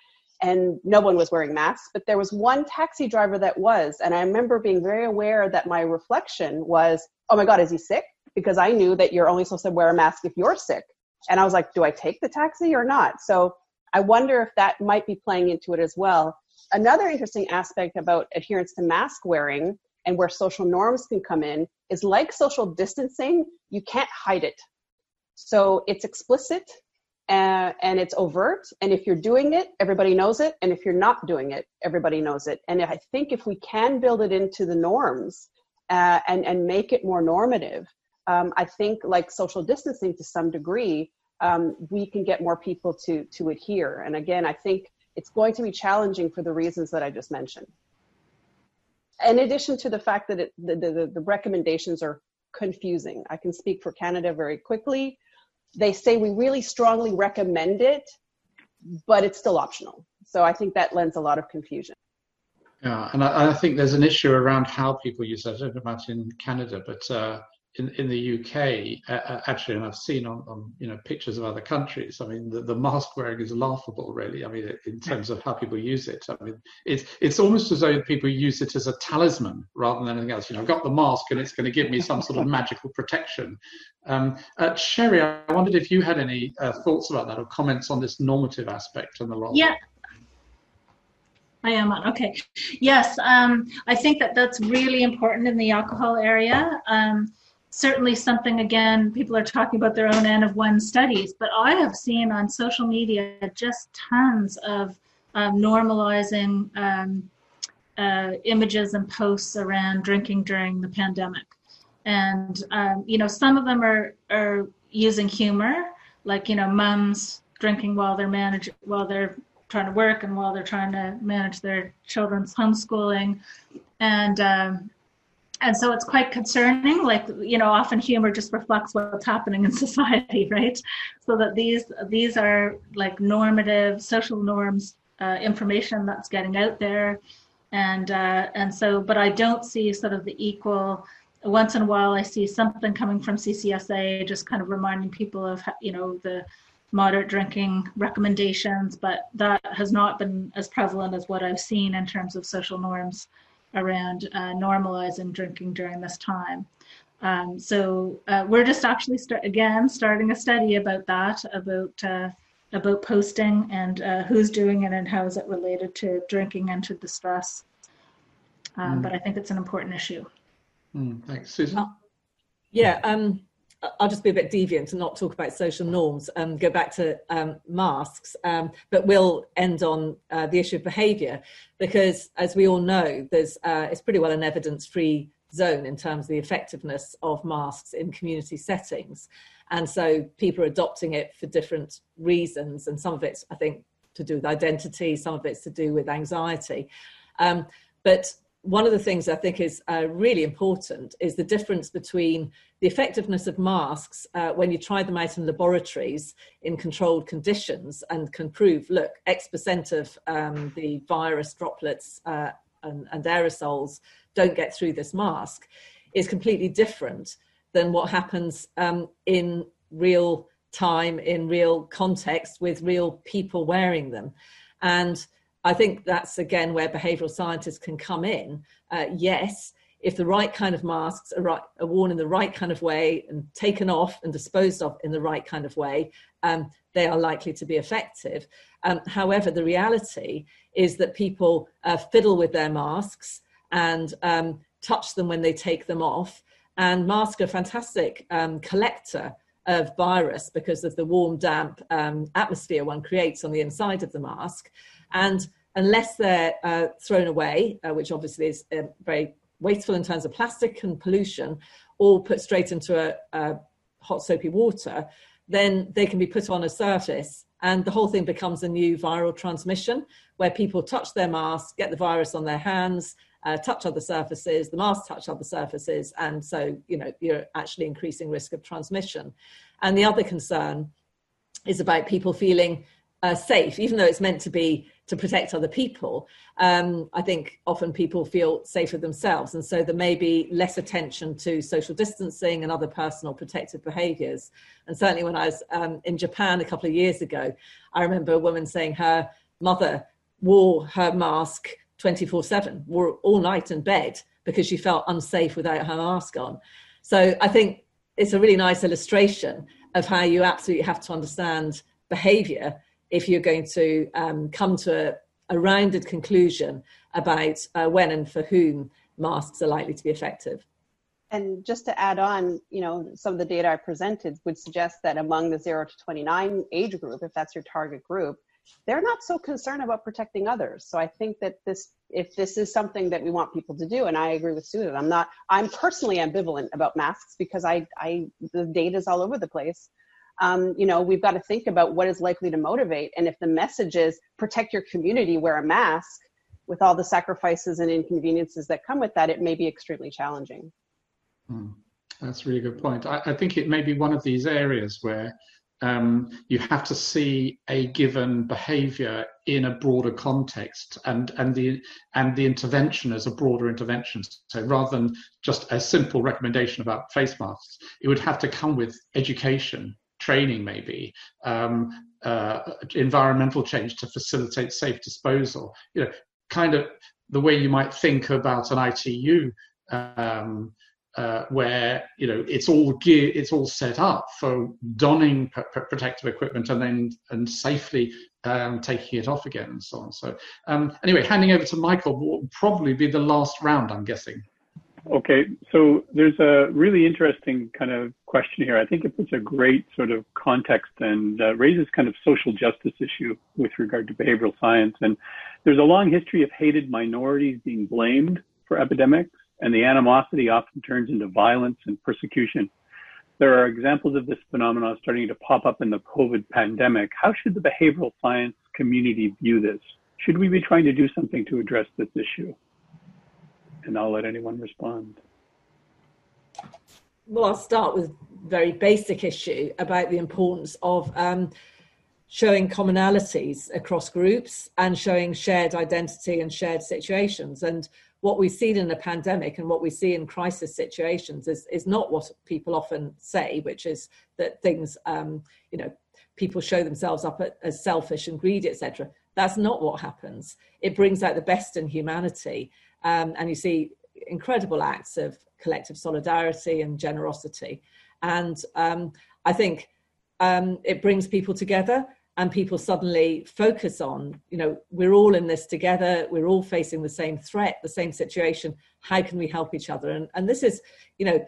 and no one was wearing masks, but there was one taxi driver that was. And I remember being very aware that my reflection was, oh my God, is he sick? Because I knew that you're only supposed to wear a mask if you're sick. And I was like, do I take the taxi or not? So I wonder if that might be playing into it as well. Another interesting aspect about adherence to mask wearing and where social norms can come in is, like social distancing, you can't hide it. So it's explicit. Uh, and it's overt, and if you're doing it, everybody knows it, and if you're not doing it, everybody knows it. And I think if we can build it into the norms uh, and, and make it more normative, um, I think, like social distancing to some degree, um, we can get more people to, to adhere. And again, I think it's going to be challenging for the reasons that I just mentioned. In addition to the fact that it, the, the, the recommendations are confusing. I can speak for Canada very quickly. They say we really strongly recommend it, but it's still optional. So I think that lends a lot of confusion. Yeah, and I, I think there's an issue around how people use that. I don't know about in Canada, but uh, in, in the U K, uh, actually, and I've seen on, on you know pictures of other countries, I mean, the, the mask wearing is laughable, really. I mean, in terms of how people use it. I mean, it's it's almost as though people use it as a talisman rather than anything else. You know, I've got the mask and it's going to give me some sort of magical protection. Um, uh, Sherry, I wondered if you had any uh, thoughts about that or comments on this normative aspect and the role. Yeah. I am on. Okay. Yes, um, I think that that's really important in the alcohol area. Um, certainly something, again, people are talking about their own N of one studies, but I have seen on social media just tons of um, normalizing um, uh, images and posts around drinking during the pandemic. And, um, you know, some of them are, are using humor, like, you know, mums drinking while they're managing, while they're trying to work and while they're trying to manage their children's homeschooling. And um, and so it's quite concerning, like, you know, often humor just reflects what's happening in society, right? So that these these are like normative social norms, uh, information that's getting out there. And, uh, and so, but I don't see sort of the equal, once in a while I see something coming from C C S A, just kind of reminding people of, you know, the moderate drinking recommendations, but that has not been as prevalent as what I've seen in terms of social norms around uh, normalizing drinking during this time. Um, so uh, we're just actually, start, again, starting a study about that, about uh, about posting and uh, who's doing it and how is it related to drinking and to distress. Um, mm. But I think it's an important issue. Mm, thanks, Susan. Well, yeah. Um, I'll just be a bit deviant and not talk about social norms and go back to um, masks, um, but we'll end on uh, the issue of behaviour, because as we all know, there's uh, it's pretty well an evidence-free zone in terms of the effectiveness of masks in community settings. And so people are adopting it for different reasons. And some of it's, I think, to do with identity, some of it's to do with anxiety. Um, but one of the things I think is uh, really important is the difference between the effectiveness of masks uh, when you try them out in laboratories in controlled conditions and can prove, look, X percent of um, the virus droplets uh, and, and aerosols don't get through this mask, is completely different than what happens um, in real time, in real context, with real people wearing them. And I think that's, again, where behavioural scientists can come in. Uh, yes, if the right kind of masks are, right, are worn in the right kind of way and taken off and disposed of in the right kind of way, um, they are likely to be effective. Um, however, the reality is that people uh, fiddle with their masks and um, touch them when they take them off. And masks are a fantastic um, collector of virus because of the warm, damp um, atmosphere one creates on the inside of the mask. And unless they're uh, thrown away, uh, which obviously is uh, very wasteful in terms of plastic and pollution, or put straight into a, a hot soapy water, then they can be put on a surface and the whole thing becomes a new viral transmission where people touch their masks, get the virus on their hands, uh, touch other surfaces, the masks touch other surfaces, and so you know you're actually increasing risk of transmission. And the other concern is about people feeling Uh, safe, even though it's meant to be to protect other people. Um, I think often people feel safer themselves, and so there may be less attention to social distancing and other personal protective behaviours. And certainly when I was um, in Japan a couple of years ago, I remember a woman saying her mother wore her mask twenty-four seven, wore it all night in bed because she felt unsafe without her mask on. So I think it's a really nice illustration of how you absolutely have to understand behaviour if you're going to um, come to a, a rounded conclusion about uh, when and for whom masks are likely to be effective. And just to add on, you know, some of the data I presented would suggest that among the zero to twenty-nine age group, if that's your target group, they're not so concerned about protecting others. So I think that this if this is something that we want people to do, and I agree with Susan, I'm not, I'm personally ambivalent about masks because I, I the data's all over the place. Um, you know, we've got to think about what is likely to motivate. And if the message is protect your community, wear a mask, with all the sacrifices and inconveniences that come with that, it may be extremely challenging. Mm, that's a really good point. I, I think it may be one of these areas where um, you have to see a given behaviour in a broader context, and, and the and the intervention as a broader intervention. So rather than just a simple recommendation about face masks, it would have to come with education, training maybe, um, uh, environmental change to facilitate safe disposal. You know, kind of the way you might think about an I T U, um, uh, where you know it's all gear, it's all set up for donning p- p- protective equipment and then and safely um, taking it off again and so on. So um, anyway, handing over to Michael will probably be the last round, I'm guessing. Okay, so there's a really interesting kind of question here. I think it puts a great sort of context and uh, raises kind of social justice issue with regard to behavioral science. And there's a long history of hated minorities being blamed for epidemics, and the animosity often turns into violence and persecution. There are examples of this phenomenon starting to pop up in the COVID pandemic. How should the behavioral science community view this? Should we be trying to do something to address this issue? And I'll let anyone respond. Well, I'll start with a very basic issue about the importance of um, showing commonalities across groups and showing shared identity and shared situations. And what we've seen in the pandemic and what we see in crisis situations is, is not what people often say, which is that things, um, you know, people show themselves up as selfish and greedy, et cetera. That's not what happens. It brings out the best in humanity. Um, and you see incredible acts of collective solidarity and generosity. And um, I think um, it brings people together, and people suddenly focus on, you know, we're all in this together. We're all facing the same threat, the same situation. How can we help each other? And, and this is, you know,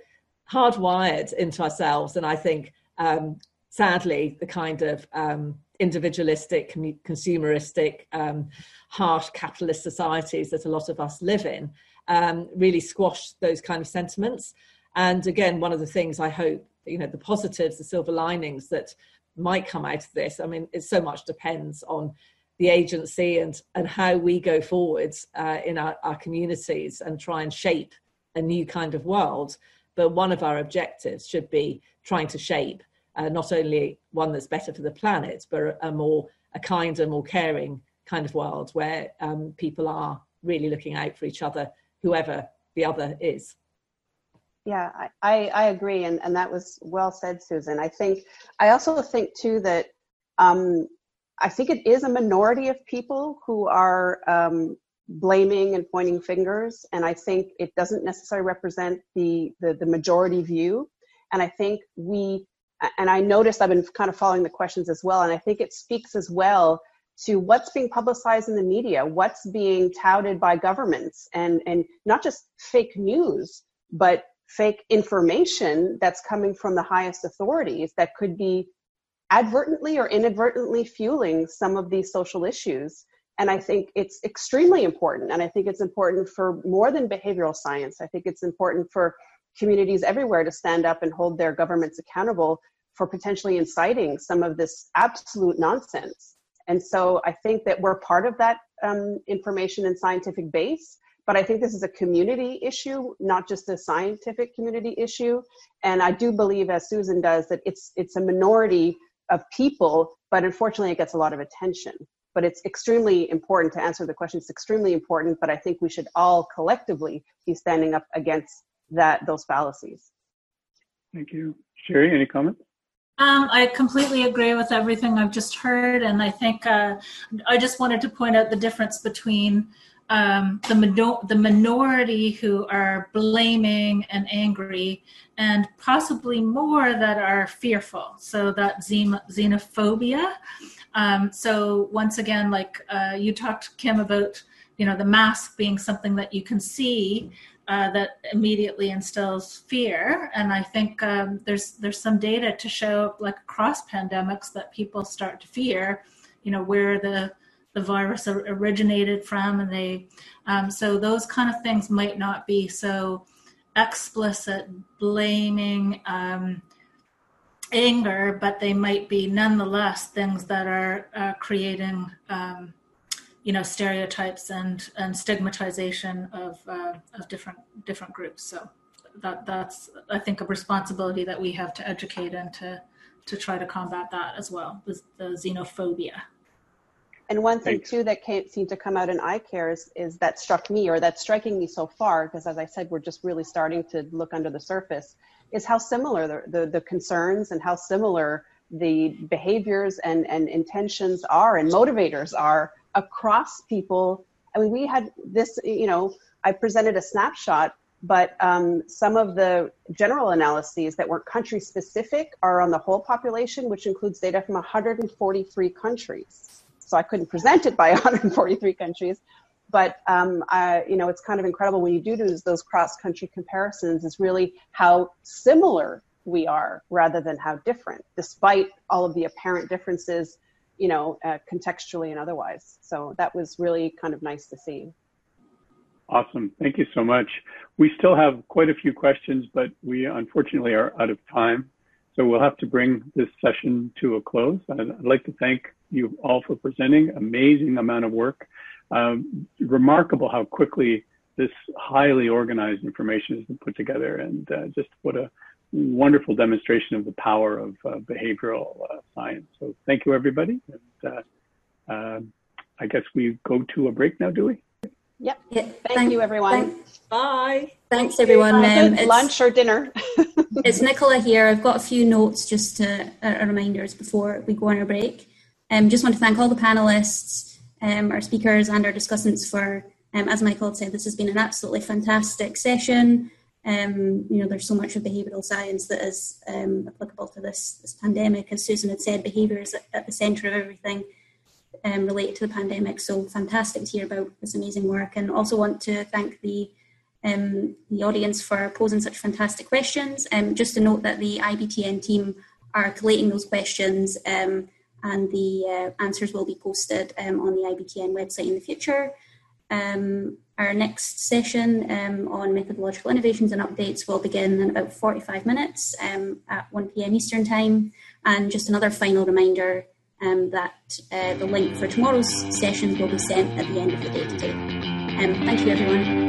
hardwired into ourselves. And I think, um, sadly, the kind of um, individualistic, consumeristic, um, harsh capitalist societies that a lot of us live in um, really squash those kind of sentiments. And again, one of the things I hope, you know, the positives, the silver linings that might come out of this, I mean, it so much depends on the agency and, and how we go forwards uh, in our, our communities and try and shape a new kind of world. But one of our objectives should be trying to shape Uh, not only one that's better for the planet, but a more, a kinder, more caring kind of world where um, people are really looking out for each other, whoever the other is. Yeah, I, I, I agree. And, and that was well said, Susan. I think, I also think too that um, I think it is a minority of people who are um, blaming and pointing fingers. And I think it doesn't necessarily represent the the, the majority view. And I think we, And I noticed I've been kind of following the questions as well. And I think it speaks as well to what's being publicized in the media, what's being touted by governments, and, and not just fake news, but fake information that's coming from the highest authorities that could be advertently or inadvertently fueling some of these social issues. And I think it's extremely important. And I think it's important for more than behavioral science. I think it's important for communities everywhere to stand up and hold their governments accountable for potentially inciting some of this absolute nonsense. And so I think that we're part of that um, information and scientific base, but I think this is a community issue, not just a scientific community issue. And I do believe, as Susan does, that it's it's a minority of people, but unfortunately it gets a lot of attention. But it's extremely important to answer the question. It's extremely important, but I think we should all collectively be standing up against that those fallacies. Thank you. Sherry, any comments? Um, I completely agree with everything I've just heard, and I think uh, I just wanted to point out the difference between um, the, mino- the minority who are blaming and angry, and possibly more that are fearful, so that xenophobia. Um, so once again, like uh, you talked, Kim, about you know the mask being something that you can see, Uh, that immediately instills fear. And I think um, there's there's some data to show, like across pandemics, that people start to fear, you know, where the the virus originated from, and they, um, so those kind of things might not be so explicit blaming, um, anger, but they might be nonetheless things that are uh, creating, um, you know, stereotypes and, and stigmatization of uh, of different different groups. So that that's I think a responsibility that we have to educate and to to try to combat that as well, the, the xenophobia. And one thing too that came, seemed to come out in iCare is, is that struck me, or that's striking me so far, because as I said, we're just really starting to look under the surface, is how similar the, the, the concerns and how similar the behaviors and, and intentions are and motivators are across people. I mean, we had this, you know, I presented a snapshot, but um, some of the general analyses that weren't country specific are on the whole population, which includes data from one hundred forty-three countries. So I couldn't present it by one hundred forty-three countries, but um, I, you know, it's kind of incredible when you do those, those cross-country comparisons, is really how similar we are rather than how different, despite all of the apparent differences, you know, uh, contextually and otherwise. So that was really kind of nice to see. Awesome. Thank you so much. We still have quite a few questions, but we unfortunately are out of time. So we'll have to bring this session to a close. I'd like to thank you all for presenting. Amazing amount of work. Um, remarkable how quickly this highly organized information has been put together, and uh, just what a wonderful demonstration of the power of uh, behavioral uh, science. So thank you, everybody. And, uh, uh, I guess we go to a break now, do we? Yep. Yeah. Thank, Thank you, everyone. Thanks. Bye. Thanks, Thank everyone. Um, it's, lunch or dinner. It's Nicola here. I've got a few notes, just to, uh, reminders before we go on our break. Um, just want to thank all the panelists, um, our speakers and our discussants for, um, as Michael had said, this has been an absolutely fantastic session. Um, you know, there's so much of behavioural science that is um, applicable to this, this pandemic. As Susan had said, behaviour is at, at the centre of everything Um, related to the pandemic, so fantastic to hear about this amazing work. And also want to thank the um, the audience for posing such fantastic questions. And um, just to note that the I B T N team are collating those questions, um, and the uh, answers will be posted um, on the I B T N website in the future. Um, our next session um, on methodological innovations and updates will begin in about forty-five minutes um, at one p.m. Eastern time. And just another final reminder Um, that uh, the link for tomorrow's sessions will be sent at the end of the day today. Um, thank you, everyone.